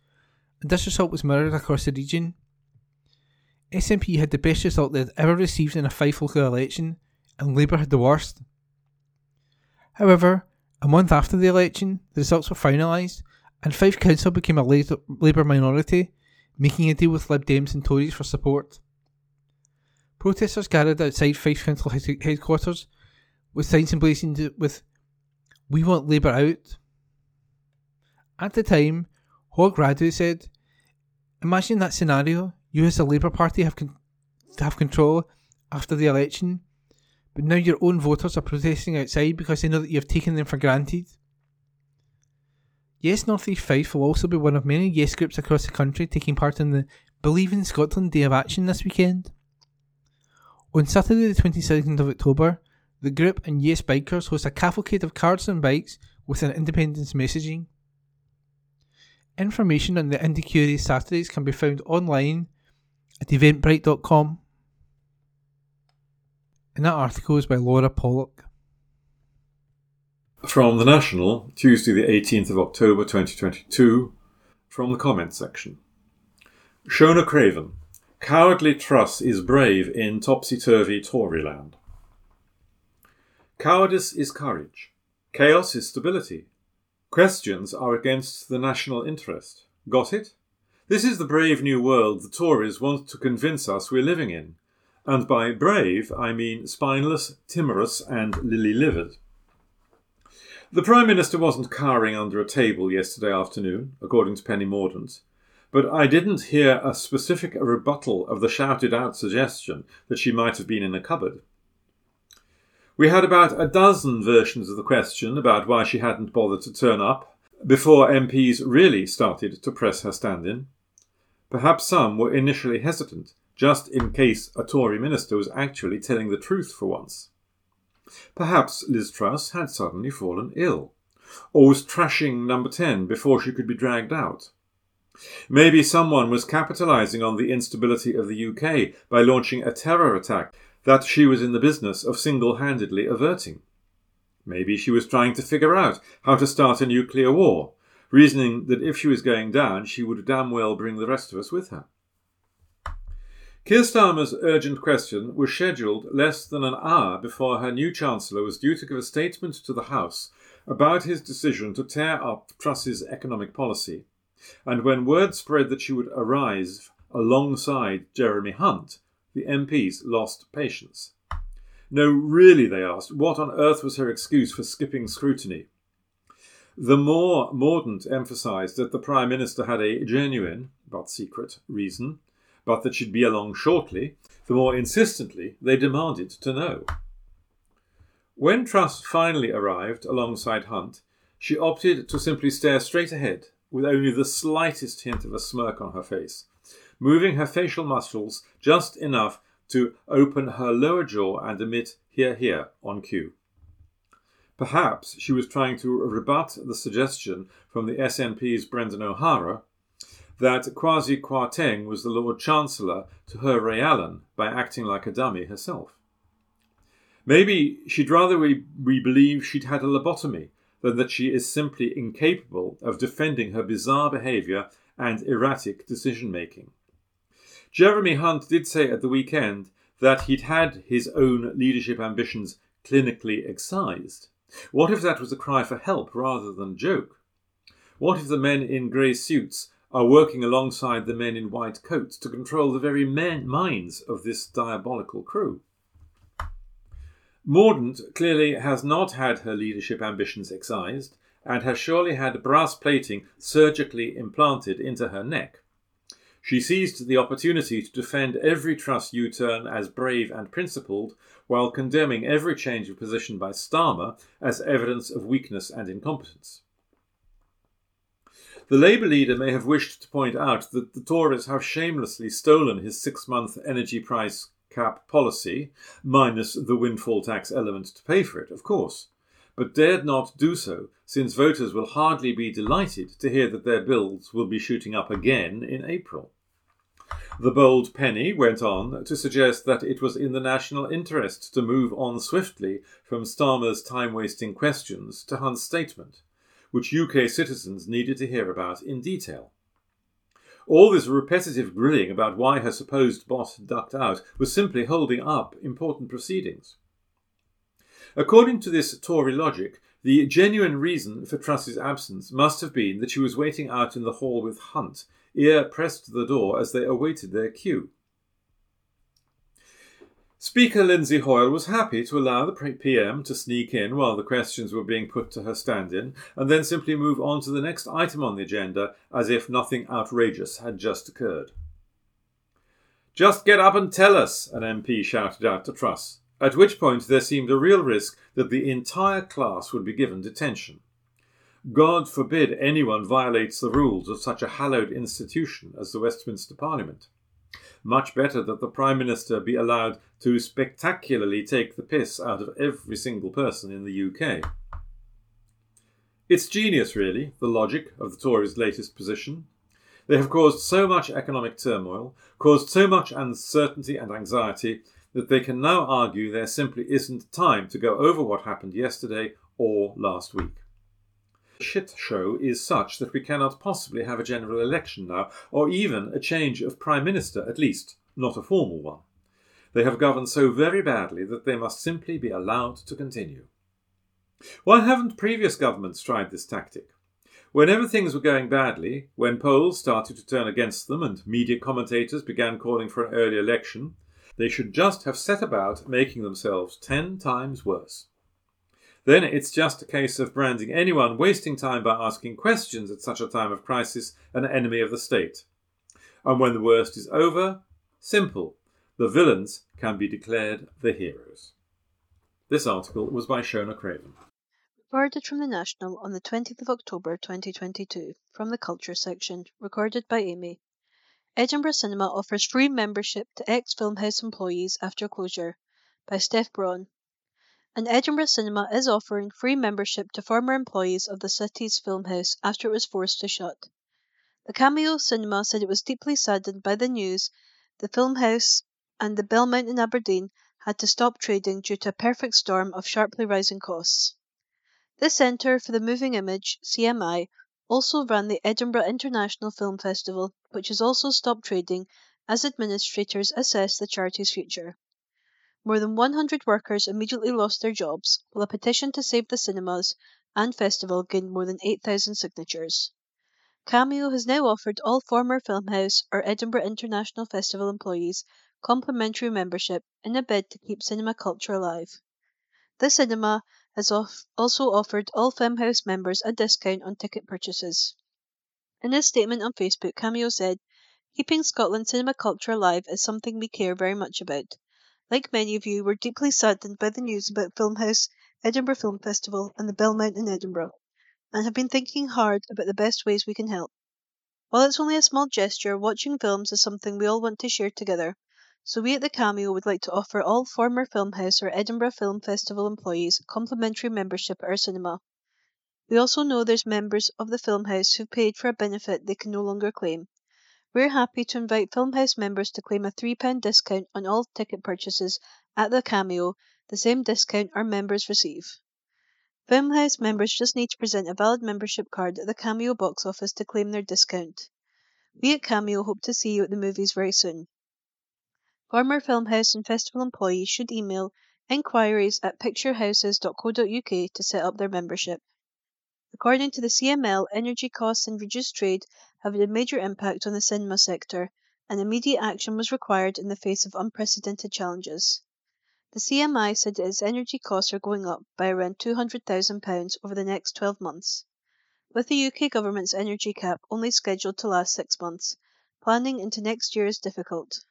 and this result was mirrored across the region. SNP had the best result they had ever received in a five local election, and Labour had the worst. However, a month after the election, the results were finalised, and Fife Council became a Labour minority, making a deal with Lib Dems and Tories for support. Protesters gathered outside Fife Council headquarters with signs emblazoned with "We want Labour out." At the time, Hogg Radu said, "Imagine that scenario. You as the Labour Party have control after the election, but now your own voters are protesting outside because they know that you have taken them for granted." Yes North East Fife will also be one of many yes groups across the country taking part in the Believe in Scotland Day of Action this weekend. On Saturday the 22nd of October, the group and Yes Bikers host a cavalcade of cards and bikes with an independence messaging. Information on the Indie Curious Saturdays can be found online at eventbrite.com. And that article is by Laura Pollock. From The National, Tuesday the 18th of October 2022, from the comment section. Shona Craven, cowardly Truss is brave in topsy-turvy Toryland. Cowardice is courage. Chaos is stability. Questions are against the national interest. Got it? This is the brave new world the Tories want to convince us we're living in. And by brave, I mean spineless, timorous and lily-livered. The Prime Minister wasn't cowering under a table yesterday afternoon, according to Penny Mordaunt, but I didn't hear a specific rebuttal of the shouted-out suggestion that she might have been in a cupboard. We had about a dozen versions of the question about why she hadn't bothered to turn up before MPs really started to press her stand-in. Perhaps some were initially hesitant, just in case a Tory minister was actually telling the truth for once. Perhaps Liz Truss had suddenly fallen ill, or was trashing number 10 before she could be dragged out. Maybe someone was capitalising on the instability of the UK by launching a terror attack that she was in the business of single-handedly averting. Maybe she was trying to figure out how to start a nuclear war, reasoning that if she was going down, she would damn well bring the rest of us with her. Keir Starmer's urgent question was scheduled less than an hour before her new Chancellor was due to give a statement to the House about his decision to tear up Truss's economic policy, and when word spread that she would arise alongside Jeremy Hunt, the MPs lost patience. No, really, they asked, what on earth was her excuse for skipping scrutiny? The more Mordaunt emphasised that the Prime Minister had a genuine, but secret, reason, but that she'd be along shortly, the more insistently they demanded to know. When Truss finally arrived alongside Hunt, she opted to simply stare straight ahead, with only the slightest hint of a smirk on her face, moving her facial muscles just enough to open her lower jaw and emit "hear, hear" on cue. Perhaps she was trying to rebut the suggestion from the SNP's Brendan O'Hara that Kwasi Kwarteng was the Lord Chancellor to her Ray Allen by acting like a dummy herself. Maybe she'd rather we believe she'd had a lobotomy than that she is simply incapable of defending her bizarre behaviour and erratic decision-making. Jeremy Hunt did say at the weekend that he'd had his own leadership ambitions clinically excised. What if that was a cry for help rather than joke? What if the men in grey suits are working alongside the men in white coats to control the very minds of this diabolical crew? Mordaunt clearly has not had her leadership ambitions excised and has surely had brass plating surgically implanted into her neck. She seized the opportunity to defend every Truss U-turn as brave and principled while condemning every change of position by Starmer as evidence of weakness and incompetence. The Labour leader may have wished to point out that the Tories have shamelessly stolen his six-month energy price cap policy, minus the windfall tax element to pay for it, of course, but dared not do so, since voters will hardly be delighted to hear that their bills will be shooting up again in April. The bold penny went on to suggest that it was in the national interest to move on swiftly from Starmer's time-wasting questions to Hunt's statement, which UK citizens needed to hear about in detail. All this repetitive grilling about why her supposed boss ducked out was simply holding up important proceedings. According to this Tory logic, the genuine reason for Truss's absence must have been that she was waiting out in the hall with Hunt, ear pressed to the door as they awaited their cue. Speaker Lindsay Hoyle was happy to allow the PM to sneak in while the questions were being put to her stand-in, and then simply move on to the next item on the agenda as if nothing outrageous had just occurred. "Just get up and tell us," an MP shouted out to Truss, at which point there seemed a real risk that the entire class would be given detention. God forbid anyone violates the rules of such a hallowed institution as the Westminster Parliament. Much better that the Prime Minister be allowed to spectacularly take the piss out of every single person in the UK. It's genius, really, the logic of the Tories' latest position. They have caused so much economic turmoil, caused so much uncertainty and anxiety, that they can now argue there simply isn't time to go over what happened yesterday or last week. The shit show is such that we cannot possibly have a general election now, or even a change of Prime Minister, at least not a formal one. They have governed so very badly that they must simply be allowed to continue. Why haven't previous governments tried this tactic? Whenever things were going badly, when polls started to turn against them and media commentators began calling for an early election, they should just have set about making themselves 10 times worse. Then it's just a case of branding anyone wasting time by asking questions at such a time of crisis an enemy of the state. And when the worst is over, simple. The villains can be declared the heroes. This article was by Shona Craven. Recorded from The National on the 20th of October 2022, from the Culture section, recorded by Amy. Edinburgh Cinema offers free membership to ex-Film House employees after closure, by Steph Brawn. An Edinburgh cinema is offering free membership to former employees of the city's film house after it was forced to shut. The Cameo Cinema said it was deeply saddened by the news the film house and the Belmont in Aberdeen had to stop trading due to a perfect storm of sharply rising costs. The Centre for the Moving Image, CMI, also ran the Edinburgh International Film Festival, which has also stopped trading as administrators assess the charity's future. More than 100 workers immediately lost their jobs, while a petition to save the cinemas and festival gained more than 8,000 signatures. Cameo has now offered all former Filmhouse or Edinburgh International Festival employees complimentary membership in a bid to keep cinema culture alive. The cinema has also offered all Filmhouse members a discount on ticket purchases. In a statement on Facebook, Cameo said, "Keeping Scotland's cinema culture alive is something we care very much about. Like many of you, we're deeply saddened by the news about Filmhouse, Edinburgh Film Festival and the Belmont in Edinburgh, and have been thinking hard about the best ways we can help. While it's only a small gesture, watching films is something we all want to share together, so we at the Cameo would like to offer all former Filmhouse or Edinburgh Film Festival employees complimentary membership at our cinema. We also know there's members of the Filmhouse who've paid for a benefit they can no longer claim. We're happy to invite Filmhouse members to claim a £3 discount on all ticket purchases at the Cameo, the same discount our members receive. Filmhouse members just need to present a valid membership card at the Cameo box office to claim their discount. We at Cameo hope to see you at the movies very soon. Former Filmhouse and festival employees should email inquiries@picturehouses.co.uk to set up their membership. According to the CML, energy costs and reduced trade have had a major impact on the cinema sector, and immediate action was required in the face of unprecedented challenges. The CMI said its energy costs are going up by around £200,000 over the next 12 months. With the UK government's energy cap only scheduled to last 6 months, planning into next year is difficult.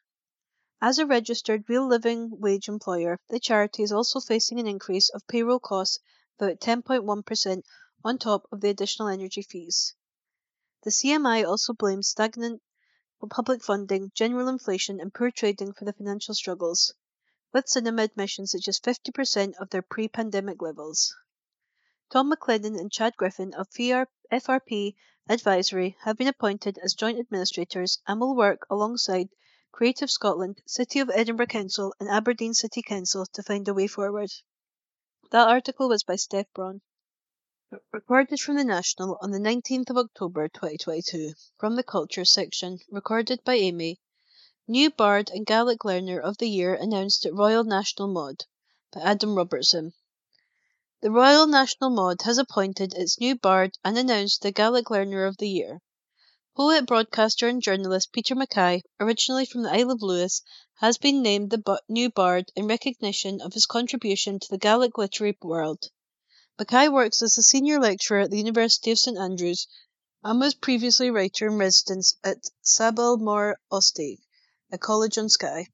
As a registered real living wage employer, the charity is also facing an increase of payroll costs about 10.1% on top of the additional energy fees. The CMI also blames stagnant public funding, general inflation and poor trading for the financial struggles, with cinema admissions at just 50% of their pre-pandemic levels. Tom McLennan and Chad Griffin of FRP Advisory have been appointed as joint administrators and will work alongside Creative Scotland, City of Edinburgh Council and Aberdeen City Council to find a way forward. That article was by Steph Brawn. Recorded from The National on the 19th of October 2022, from the Culture section, recorded by Amy. New Bard and Gaelic Learner of the Year announced at Royal National Mod, by Adam Robertson. The Royal National Mod has appointed its new bard and announced the Gaelic Learner of the Year. Poet, broadcaster and journalist Peter Mackay, originally from the Isle of Lewis, has been named the new bard in recognition of his contribution to the Gaelic literary world. Mackay works as a senior lecturer at the University of St Andrews and was previously writer-in-residence at Sabal Mór Ostaig, a college on Skye.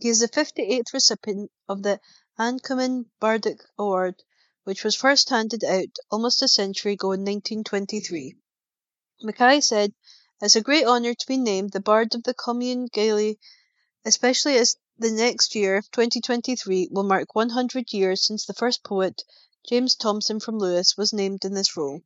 He is the 58th recipient of the Ancuman Bardic Award, which was first handed out almost a century ago in 1923. Mackay said, "It's a great honour to be named the Bard of the Commune Gailey, especially as the next year, 2023, will mark 100 years since the first poet, James Thomson from Lewis, was named in this role.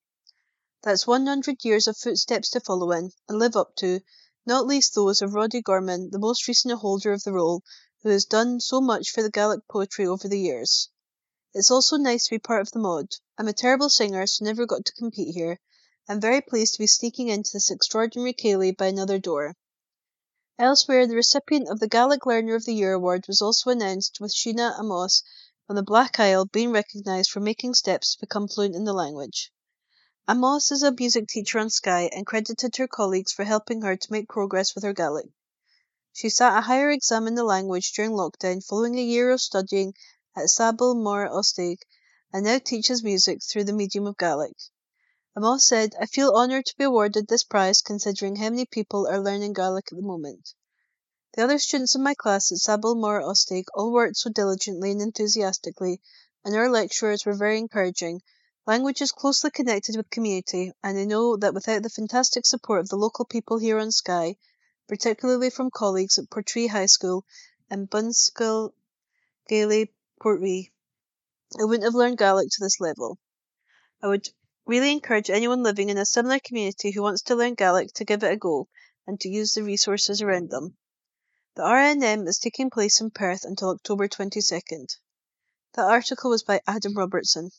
That's 100 years of footsteps to follow in and live up to, not least those of Roddy Gorman, the most recent holder of the role, who has done so much for the Gaelic poetry over the years. It's also nice to be part of the mod. I'm a terrible singer, so never got to compete here. I'm very pleased to be sneaking into this extraordinary Cayley by another door." Elsewhere, the recipient of the Gaelic Learner of the Year award was also announced, with Sheena Amos from the Black Isle being recognised for making steps to become fluent in the language. Amos is a music teacher on Skye and credited her colleagues for helping her to make progress with her Gaelic. She sat a higher exam in the language during lockdown following a year of studying at Sabal Mór Ostaig, and now teaches music through the medium of Gaelic. Amos said, "I feel honoured to be awarded this prize considering how many people are learning Gaelic at the moment. The other students in my class at Sabal Mór Ostaig all worked so diligently and enthusiastically, and our lecturers were very encouraging. Language is closely connected with community, and I know that without the fantastic support of the local people here on Skye, particularly from colleagues at Portree High School and Bunskill Gailey Portree, I wouldn't have learned Gaelic to this level. I would really encourage anyone living in a similar community who wants to learn Gaelic to give it a go and to use the resources around them." The RNM is taking place in Perth until October 22nd. The article was by Adam Robertson.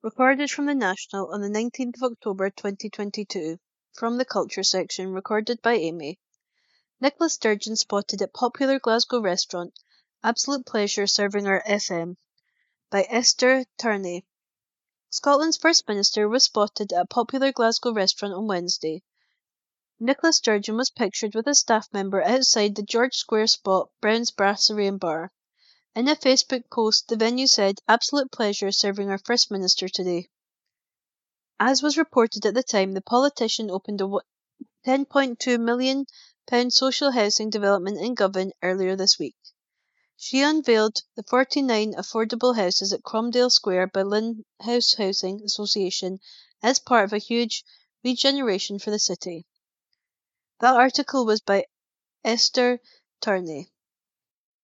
Recorded from The National on the 19th of October 2022, from the Culture section, recorded by Amy. Nicola Sturgeon spotted at popular Glasgow restaurant Absolute Pleasure serving her FM, by Esther Turney. Scotland's First Minister was spotted at a popular Glasgow restaurant on Wednesday. Nicola Sturgeon was pictured with a staff member outside the George Square spot Brown's Brasserie and Bar. In a Facebook post, the venue said, "Absolute pleasure serving our First Minister today." As was reported at the time, the politician opened a £10.2 million social housing development in Govan earlier this week. She unveiled the 49 affordable houses at Cromdale Square by Lynn House Housing Association as part of a huge regeneration for the city. That article was by Esther Turney.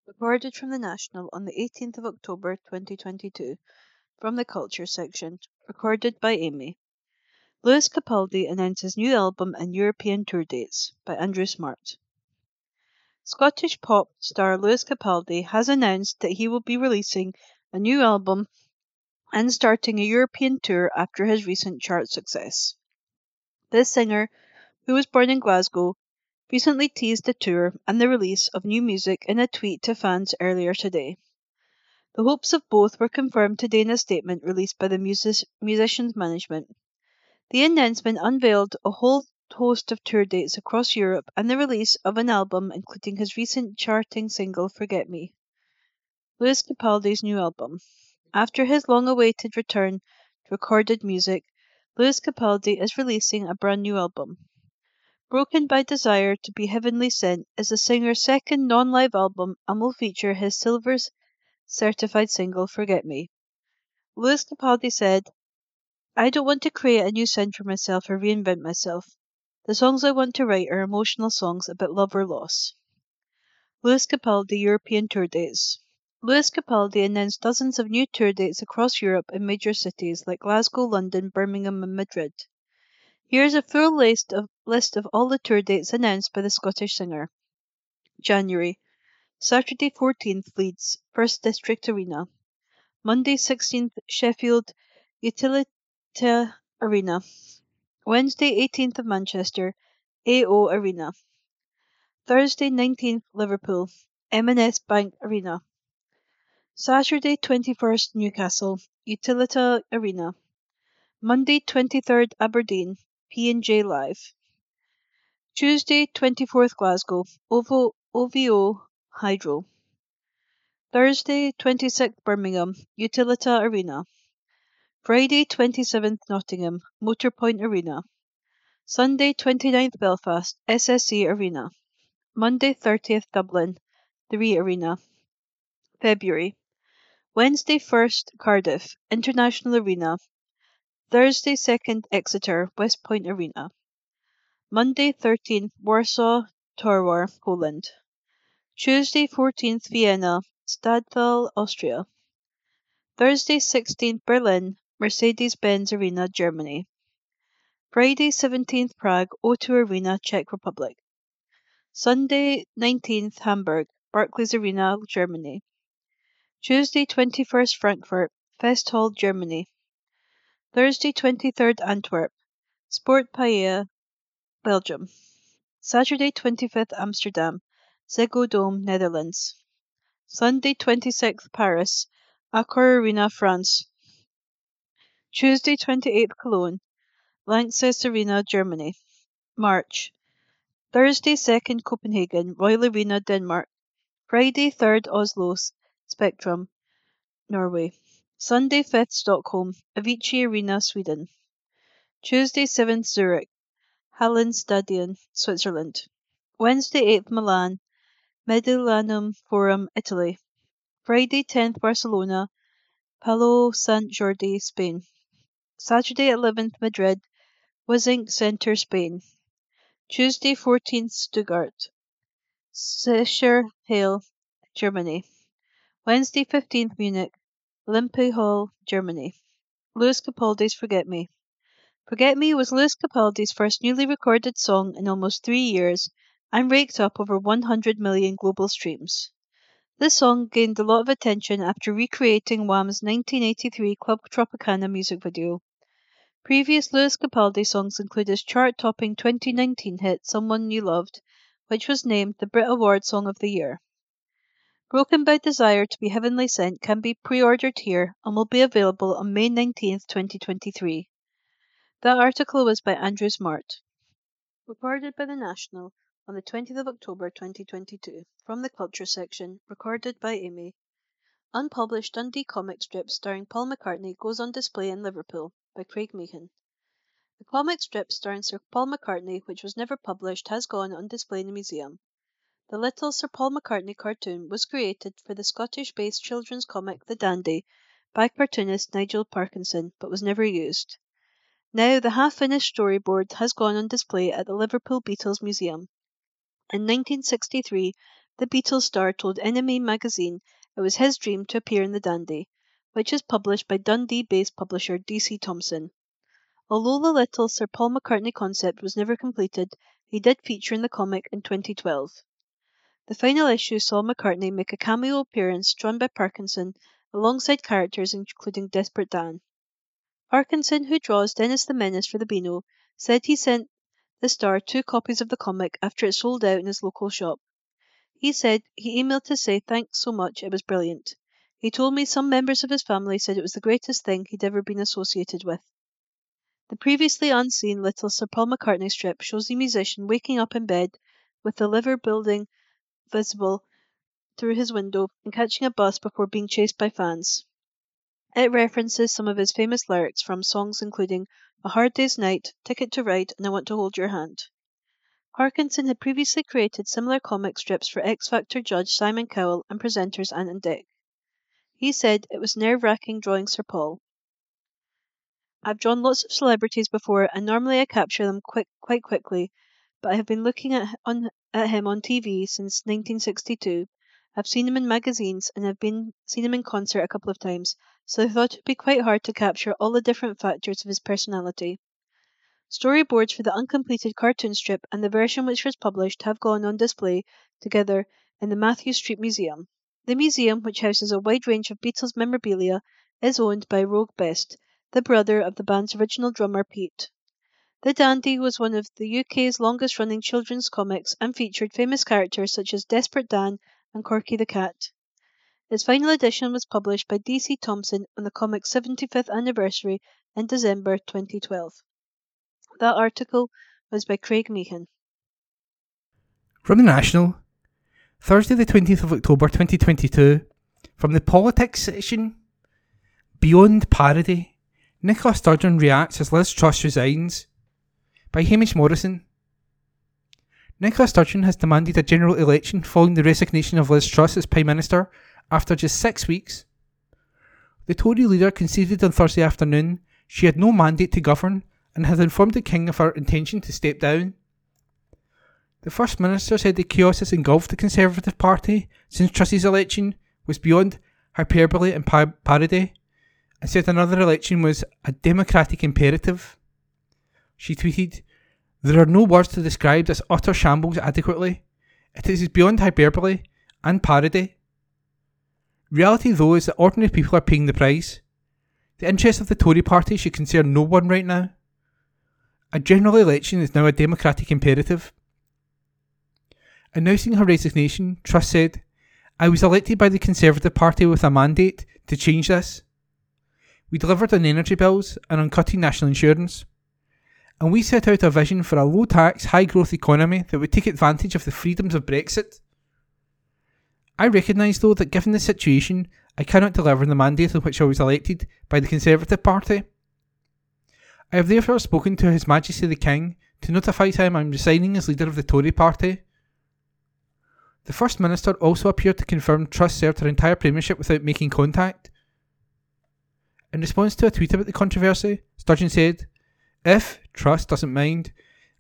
Recorded from The National on the 18th of October 2022, from the Culture section, recorded by Amy. Lewis Capaldi announces new album and European tour dates, by Andrew Smart. Scottish pop star Lewis Capaldi has announced that he will be releasing a new album and starting a European tour after his recent chart success. This singer, who was born in Glasgow, recently teased the tour and the release of new music in a tweet to fans earlier today. The hopes of both were confirmed today in a statement released by the musician's management. The announcement unveiled a whole host of tour dates across Europe and the release of an album including his recent charting single Forget Me, Lewis Capaldi's new album. After his long-awaited return to recorded music, Lewis Capaldi is releasing a brand new album. Broken by Desire to be Heavenly Sent is the singer's second non-live album and will feature his silver-certified single Forget Me. Lewis Capaldi said, "I don't want to create a new sound for myself or reinvent myself. The songs I want to write are emotional songs about love or loss." Lewis Capaldi European tour dates. Lewis Capaldi announced dozens of new tour dates across Europe in major cities like Glasgow, London, Birmingham and Madrid. Here's a full list of all the tour dates announced by the Scottish singer. January. Saturday 14th, Leeds, 1st District Arena. Monday 16th, Sheffield, Utilita Arena. Wednesday 18th of Manchester, AO Arena. Thursday 19th, Liverpool, M&S Bank Arena. Saturday 21st, Newcastle, Utilita Arena. Monday 23rd, Aberdeen, P&J Live. Tuesday 24th, Glasgow, OVO Hydro. Thursday 26th, Birmingham, Utilita Arena. Friday 27th, Nottingham, Motorpoint Arena. Sunday 29th, Belfast, SSE Arena. Monday 30th, Dublin, 3 Arena. February. Wednesday 1st, Cardiff, International Arena. Thursday 2nd, Exeter, West Point Arena. Monday 13th, Warsaw, Torwar, Poland. Tuesday 14th, Vienna, Stadthalle, Austria. Thursday 16th, Berlin, Mercedes-Benz Arena, Germany. Friday 17th, Prague, O2 Arena, Czech Republic. Sunday 19th, Hamburg, Barclays Arena, Germany. Tuesday 21st, Frankfurt, Festhall, Germany. Thursday 23rd, Antwerp, Sport Paella, Belgium. Saturday 25th, Amsterdam, Ziggo Dome, Netherlands. Sunday 26th, Paris, Accor Arena, France. Tuesday 28th, Cologne, Lanxess Arena, Germany. March. Thursday 2nd, Copenhagen, Royal Arena, Denmark. Friday 3rd, Oslo, Spectrum, Norway. Sunday 5th, Stockholm, Avicii Arena, Sweden. Tuesday 7th, Zurich, Hallenstadion, Switzerland. Wednesday 8th, Milan, Mediolanum Forum, Italy. Friday 10th, Barcelona, Palo Sant Jordi, Spain. Saturday 11th, Madrid, Wizink Center, Spain. Tuesday 14th, Stuttgart, Seischer Halle, Germany. Wednesday 15th, Munich, Olympi Hall, Germany. Lewis Capaldi's Forget Me. Forget Me was Lewis Capaldi's first newly recorded song in almost 3 years and raked up over 100 million global streams. This song gained a lot of attention after recreating Wham's 1983 Club Tropicana music video. Previous Lewis Capaldi songs include his chart-topping 2019 hit Someone You Loved, which was named the Brit Award Song of the Year. Broken by Desire to be Heavenly Sent can be pre-ordered here and will be available on May 19, 2023. That article was by Andrew Smart. Recorded by The National on the 20th of October 2022, from the Culture section, recorded by Amy. Unpublished Dundee comic strip starring Paul McCartney goes on display in Liverpool, by Craig Meehan. The comic strip starring Sir Paul McCartney, which was never published, has gone on display in the museum. The Little Sir Paul McCartney cartoon was created for the Scottish-based children's comic The Dandy, by cartoonist Nigel Parkinson, but was never used. Now, the half-finished storyboard has gone on display at the Liverpool Beatles Museum. In 1963, the Beatles star told Enemy magazine it was his dream to appear in The Dandy, which is published by Dundee-based publisher DC Thompson. Although the Little Sir Paul McCartney concept was never completed, he did feature in the comic in 2012. The final issue saw McCartney make a cameo appearance drawn by Parkinson alongside characters including Desperate Dan. Parkinson, who draws Dennis the Menace for the Beano, said he sent the star 2 copies of the comic after it sold out in his local shop. He said he emailed to say thanks so much, it was brilliant. He told me some members of his family said it was the greatest thing he'd ever been associated with. The previously unseen Little Sir Paul McCartney strip shows the musician waking up in bed with the liver building visible through his window and catching a bus before being chased by fans. It references some of his famous lyrics from songs including A Hard Day's Night, Ticket to Ride, and I Want to Hold Your Hand. Parkinson had previously created similar comic strips for X Factor judge Simon Cowell and presenters Ant and Dec. He said it was nerve-wracking drawing Sir Paul. I've drawn lots of celebrities before and normally I capture them quite quickly, but I have been looking at him on TV since 1962 I've seen them in magazines and I've seen him in concert a couple of times, so I thought it would be quite hard to capture all the different factors of his personality. Storyboards for the uncompleted cartoon strip and the version which was published have gone on display together in the Matthew Street Museum. The museum, which houses a wide range of Beatles memorabilia, is owned by Rogue Best, the brother of the band's original drummer Pete. The Dandy was one of the UK's longest-running children's comics and featured famous characters such as Desperate Dan and Corky the Cat. Its final edition was published by D.C. Thompson on the comic's 75th anniversary in December 2012. That article was by Craig Meehan. From the National, Thursday the 20th of October 2022, from the Politics section, Beyond Parody, Nicola Sturgeon reacts as Liz Truss resigns, by Hamish Morrison. Nicola Sturgeon has demanded a general election following the resignation of Liz Truss as Prime Minister after just 6 weeks. The Tory leader conceded on Thursday afternoon she had no mandate to govern and has informed the King of her intention to step down. The First Minister said the chaos that's engulfed the Conservative Party since Truss's election was beyond hyperbole and parody, and said another election was a democratic imperative. She tweeted, "There are no words to describe this utter shambles adequately. It is beyond hyperbole and parody." Reality, though, is that ordinary people are paying the price. The interests of the Tory party should concern no one right now. A general election is now a democratic imperative. Announcing her resignation, Truss said, "I was elected by the Conservative Party with a mandate to change this. We delivered on energy bills and on cutting national insurance. And we set out a vision for a low-tax, high-growth economy that would take advantage of the freedoms of Brexit. I recognise, though, that given the situation, I cannot deliver on the mandate on which I was elected by the Conservative Party. I have therefore spoken to His Majesty the King to notify him I am resigning as leader of the Tory Party." The First Minister also appeared to confirm Truss served her entire premiership without making contact. In response to a tweet about the controversy, Sturgeon said, "If Truss doesn't mind,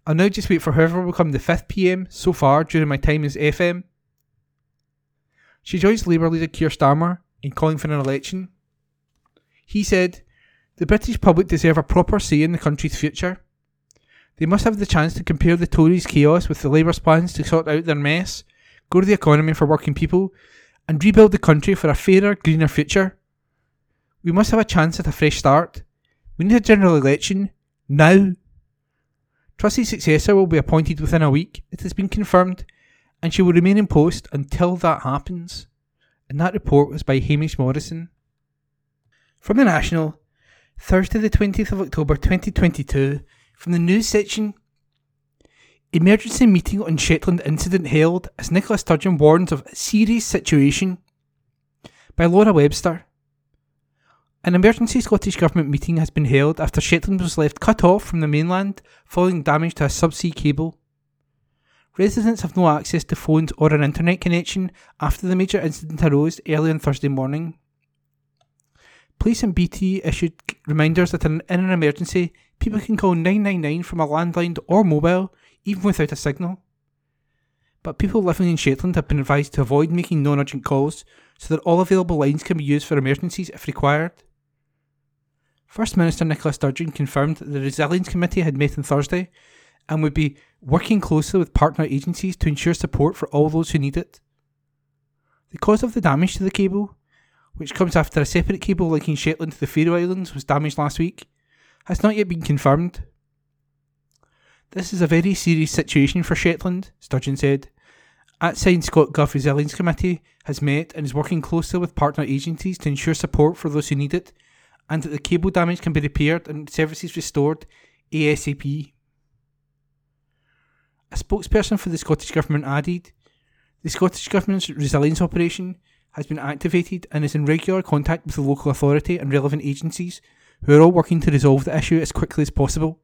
I'll now just wait for whoever will become the 5th PM so far during my time as FM." She joins Labour leader Keir Starmer in calling for an election. He said, "The British public deserve a proper say in the country's future. They must have the chance to compare the Tories' chaos with the Labour's plans to sort out their mess, grow the economy for working people, and rebuild the country for a fairer, greener future. We must have a chance at a fresh start. We need a general election. Now." Truss's successor will be appointed within a week, it has been confirmed, and she will remain in post until that happens. And that report was by Hamish Morrison. From the National, Thursday the 20th of October 2022, from the news section, emergency meeting on Shetland incident held as Nicola Sturgeon warns of serious situation, by Laura Webster. An emergency Scottish Government meeting has been held after Shetland was left cut off from the mainland following damage to a subsea cable. Residents have no access to phones or an internet connection after the major incident arose early on Thursday morning. Police and BT issued reminders that in an emergency, people can call 999 from a landline or mobile, even without a signal. But people living in Shetland have been advised to avoid making non-urgent calls so that all available lines can be used for emergencies if required. First Minister Nicola Sturgeon confirmed that the Resilience Committee had met on Thursday and would be working closely with partner agencies to ensure support for all those who need it. The cause of the damage to the cable, which comes after a separate cable linking Shetland to the Faroe Islands was damaged last week, has not yet been confirmed. "This is a very serious situation for Shetland," Sturgeon said. @ ScotGov Resilience Committee has met and is working closely with partner agencies to ensure support for those who need it, and that the cable damage can be repaired and services restored ASAP. A spokesperson for the Scottish Government added, "The Scottish Government's resilience operation has been activated and is in regular contact with the local authority and relevant agencies who are all working to resolve the issue as quickly as possible.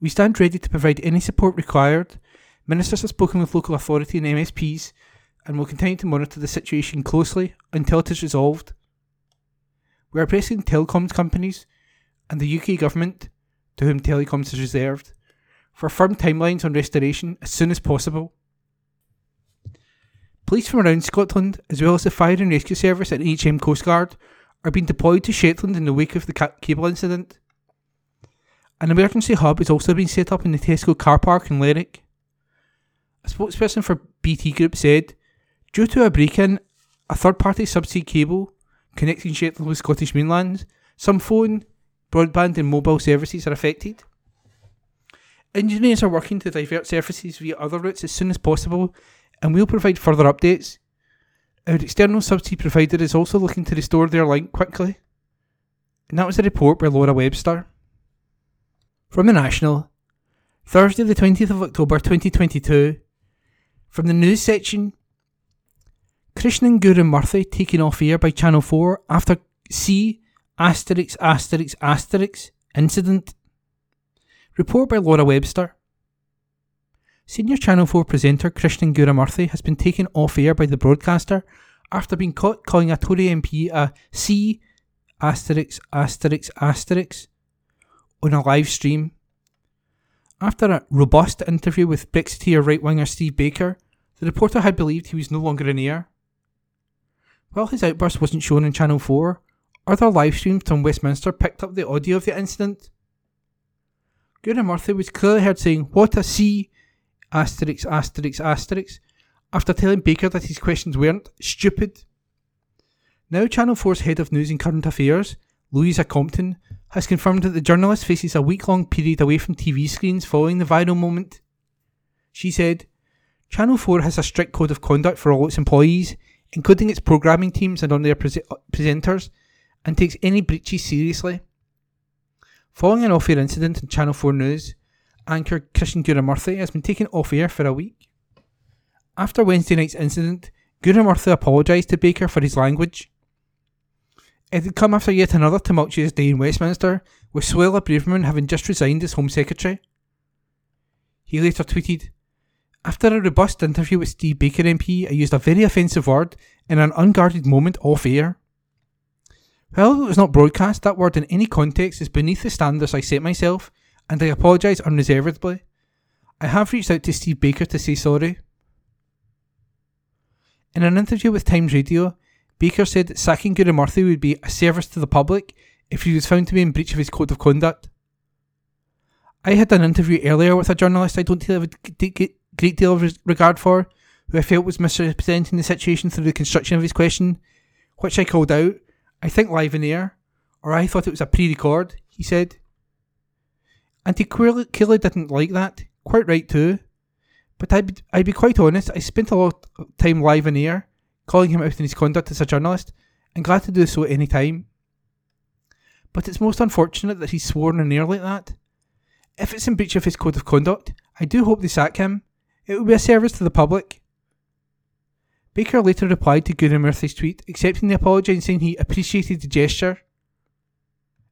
We stand ready to provide any support required. Ministers have spoken with local authority and MSPs and will continue to monitor the situation closely until it is resolved. We are pressing telecoms companies and the UK government, to whom telecoms is reserved, for firm timelines on restoration as soon as possible." Police from around Scotland, as well as the Fire and Rescue Service and HM Coast Guard, are being deployed to Shetland in the wake of the cable incident. An emergency hub is also being set up in the Tesco car park in Lerwick. A spokesperson for BT Group said, due to a break-in, a third-party subsea cable connecting Shetland with Scottish mainland, some phone, broadband and mobile services are affected. Engineers are working to divert services via other routes as soon as possible, and will provide further updates. Our external subsea provider is also looking to restore their link quickly. And that was a report by Laura Webster. From The National, Thursday the 20th of October 2022. From the news section, Krishnan Guru Murthy taken off air by Channel 4 after C***** incident. Report by Laura Webster. Senior Channel 4 presenter Krishnan Guru Murthy has been taken off air by the broadcaster after being caught calling a Tory MP a C***** on a live stream. After a robust interview with Brexiteer right-winger Steve Baker, the reporter had believed he was no longer in air. While his outburst wasn't shown on Channel 4, other livestreams from Westminster picked up the audio of the incident. Guru Murthy was clearly heard saying, "What a C*****," after telling Baker that his questions weren't stupid. Now Channel 4's head of news and current affairs, Louisa Compton, has confirmed that the journalist faces a week-long period away from TV screens following the viral moment. She said, Channel 4 has a strict code of conduct for all its employees, including its programming teams and on their presenters, and takes any breaches seriously. Following an off-air incident in Channel 4 News, anchor Krishnan Guru Murthy has been taken off-air for a week. After Wednesday night's incident, Guru Murthy apologised to Baker for his language. It had come after yet another tumultuous day in Westminster, with Suella Braverman having just resigned as Home Secretary. He later tweeted, after a robust interview with Steve Baker MP, I used a very offensive word in an unguarded moment off air. While it was not broadcast, that word in any context is beneath the standards I set myself, and I apologise unreservedly. I have reached out to Steve Baker to say sorry. In an interview with Times Radio, Baker said that sacking Guru Murthy would be a service to the public if he was found to be in breach of his code of conduct. I had an interview earlier with a journalist I don't have a great deal of regard for, who I felt was misrepresenting the situation through the construction of his question, which I called out, I think live in air, or I thought it was a pre-record, he said. And he clearly didn't like that, quite right too. But I'd be quite honest, I spent a lot of time live in air, calling him out in his conduct as a journalist, and glad to do so at any time. But it's most unfortunate that he's sworn in air like that. If it's in breach of his code of conduct, I do hope they sack him. It would be a service to the public. Baker later replied to Guru Murthy's tweet, accepting the apology and saying he appreciated the gesture.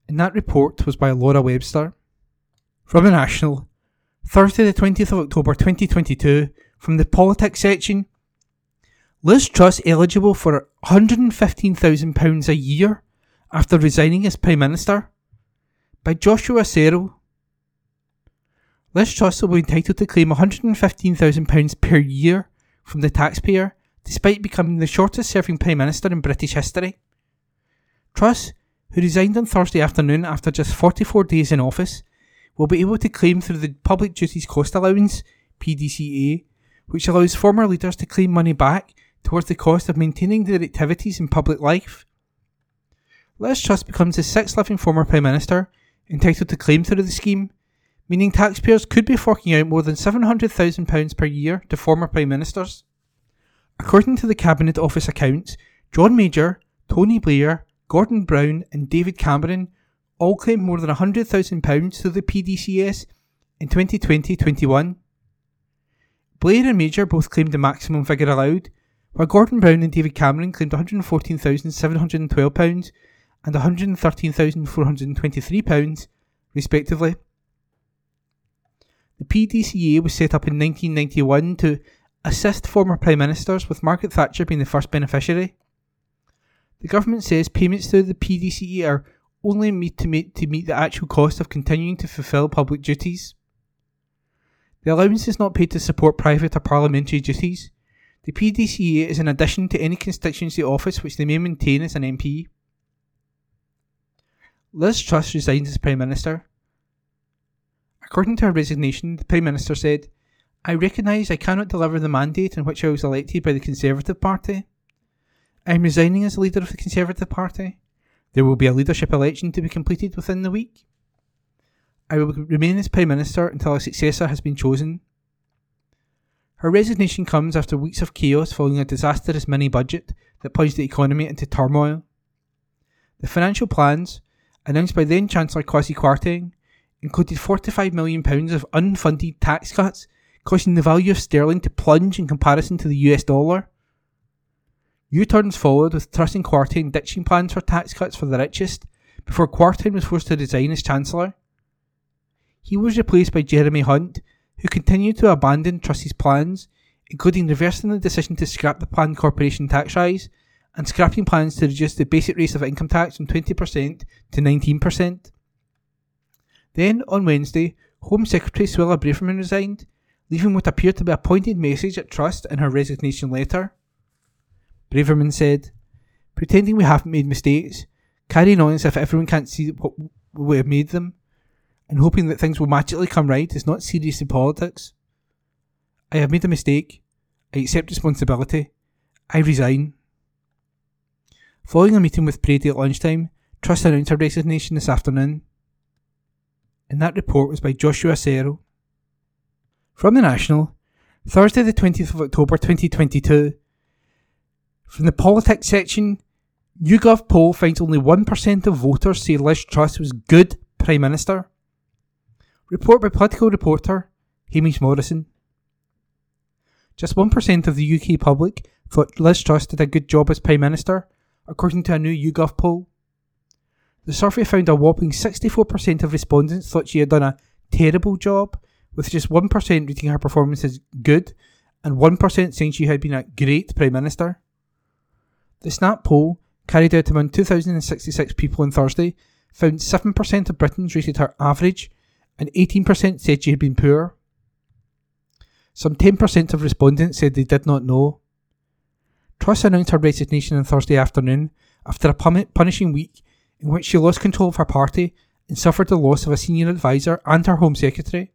And that report was by Laura Webster. From The National, Thursday the 20th of October 2022, from the politics section, Liz Truss eligible for £115,000 a year after resigning as Prime Minister, by Joshua Serrell. Liz Truss will be entitled to claim £115,000 per year from the taxpayer, despite becoming the shortest serving Prime Minister in British history. Truss, who resigned on Thursday afternoon after just 44 days in office, will be able to claim through the Public Duties Cost Allowance, PDCA, which allows former leaders to claim money back towards the cost of maintaining their activities in public life. Liz Truss becomes the sixth living former Prime Minister entitled to claim through the scheme, meaning taxpayers could be forking out more than £700,000 per year to former Prime Ministers. According to the Cabinet Office accounts, John Major, Tony Blair, Gordon Brown and David Cameron all claimed more than £100,000 through the PDCS in 2020-21. Blair and Major both claimed the maximum figure allowed, while Gordon Brown and David Cameron claimed £114,712 and £113,423, respectively. The PDCA was set up in 1991 to assist former Prime Ministers, with Margaret Thatcher being the first beneficiary. The government says payments through the PDCA are only made to meet the actual cost of continuing to fulfil public duties. The allowance is not paid to support private or parliamentary duties. The PDCA is an addition to any constituency office which they may maintain as an MP. Liz Truss resigns as Prime Minister. According to her resignation, the Prime Minister said, "I recognise I cannot deliver the mandate in which I was elected by the Conservative Party. I am resigning as leader of the Conservative Party. There will be a leadership election to be completed within the week. I will remain as Prime Minister until a successor has been chosen." Her resignation comes after weeks of chaos following a disastrous mini-budget that plunged the economy into turmoil. The financial plans, announced by then-Chancellor Kwasi Kwarteng, included £45 million of unfunded tax cuts, causing the value of sterling to plunge in comparison to the US dollar. U-turns followed, with Truss and Kwarteng ditching plans for tax cuts for the richest, before Kwarteng was forced to resign as Chancellor. He was replaced by Jeremy Hunt, who continued to abandon Truss's plans, including reversing the decision to scrap the planned corporation tax rise, and scrapping plans to reduce the basic rate of income tax from 20% to 19%. Then, on Wednesday, Home Secretary Suella Braverman resigned, leaving what appeared to be a pointed message at Truss in her resignation letter. Braverman said, "Pretending we haven't made mistakes, carrying on as if everyone can't see what we have made them, and hoping that things will magically come right is not serious in politics. I have made a mistake. I accept responsibility. I resign." Following a meeting with Brady at lunchtime, Truss announced her resignation this afternoon. And that report was by Joshua Serro. From The National, Thursday the 20th of October 2022. From the politics section, YouGov poll finds only 1% of voters say Liz Truss was good Prime Minister. Report by political reporter Hamish Morrison. Just 1% of the UK public thought Liz Truss did a good job as Prime Minister, according to a new YouGov poll. The survey found a whopping 64% of respondents thought she had done a terrible job, with just 1% rating her performance as good, and 1% saying she had been a great Prime Minister. The Snap poll, carried out among 2,066 people on Thursday, found 7% of Britons rated her average, and 18% said she had been poor. Some 10% of respondents said they did not know. Truss announced her resignation on Thursday afternoon after a punishing week in which she lost control of her party and suffered the loss of a senior advisor and her Home Secretary.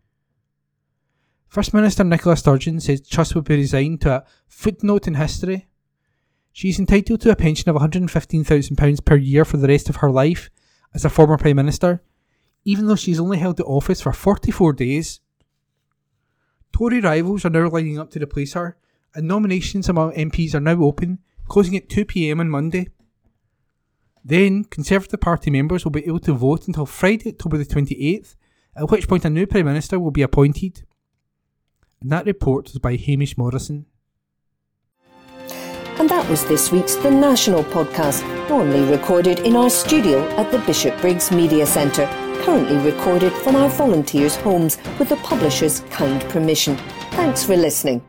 First Minister Nicola Sturgeon said Truss would be resigned to a footnote in history. She is entitled to a pension of £115,000 per year for the rest of her life as a former Prime Minister, even though she has only held the office for 44 days. Tory rivals are now lining up to replace her, and nominations among MPs are now open, closing at 2pm on Monday. Then, Conservative Party members will be able to vote until Friday, October the 28th, at which point a new Prime Minister will be appointed. And that report was by Hamish Morrison. And that was this week's The National podcast, normally recorded in our studio at the Bishop Briggs Media Centre, currently recorded from our volunteers' homes with the publisher's kind permission. Thanks for listening.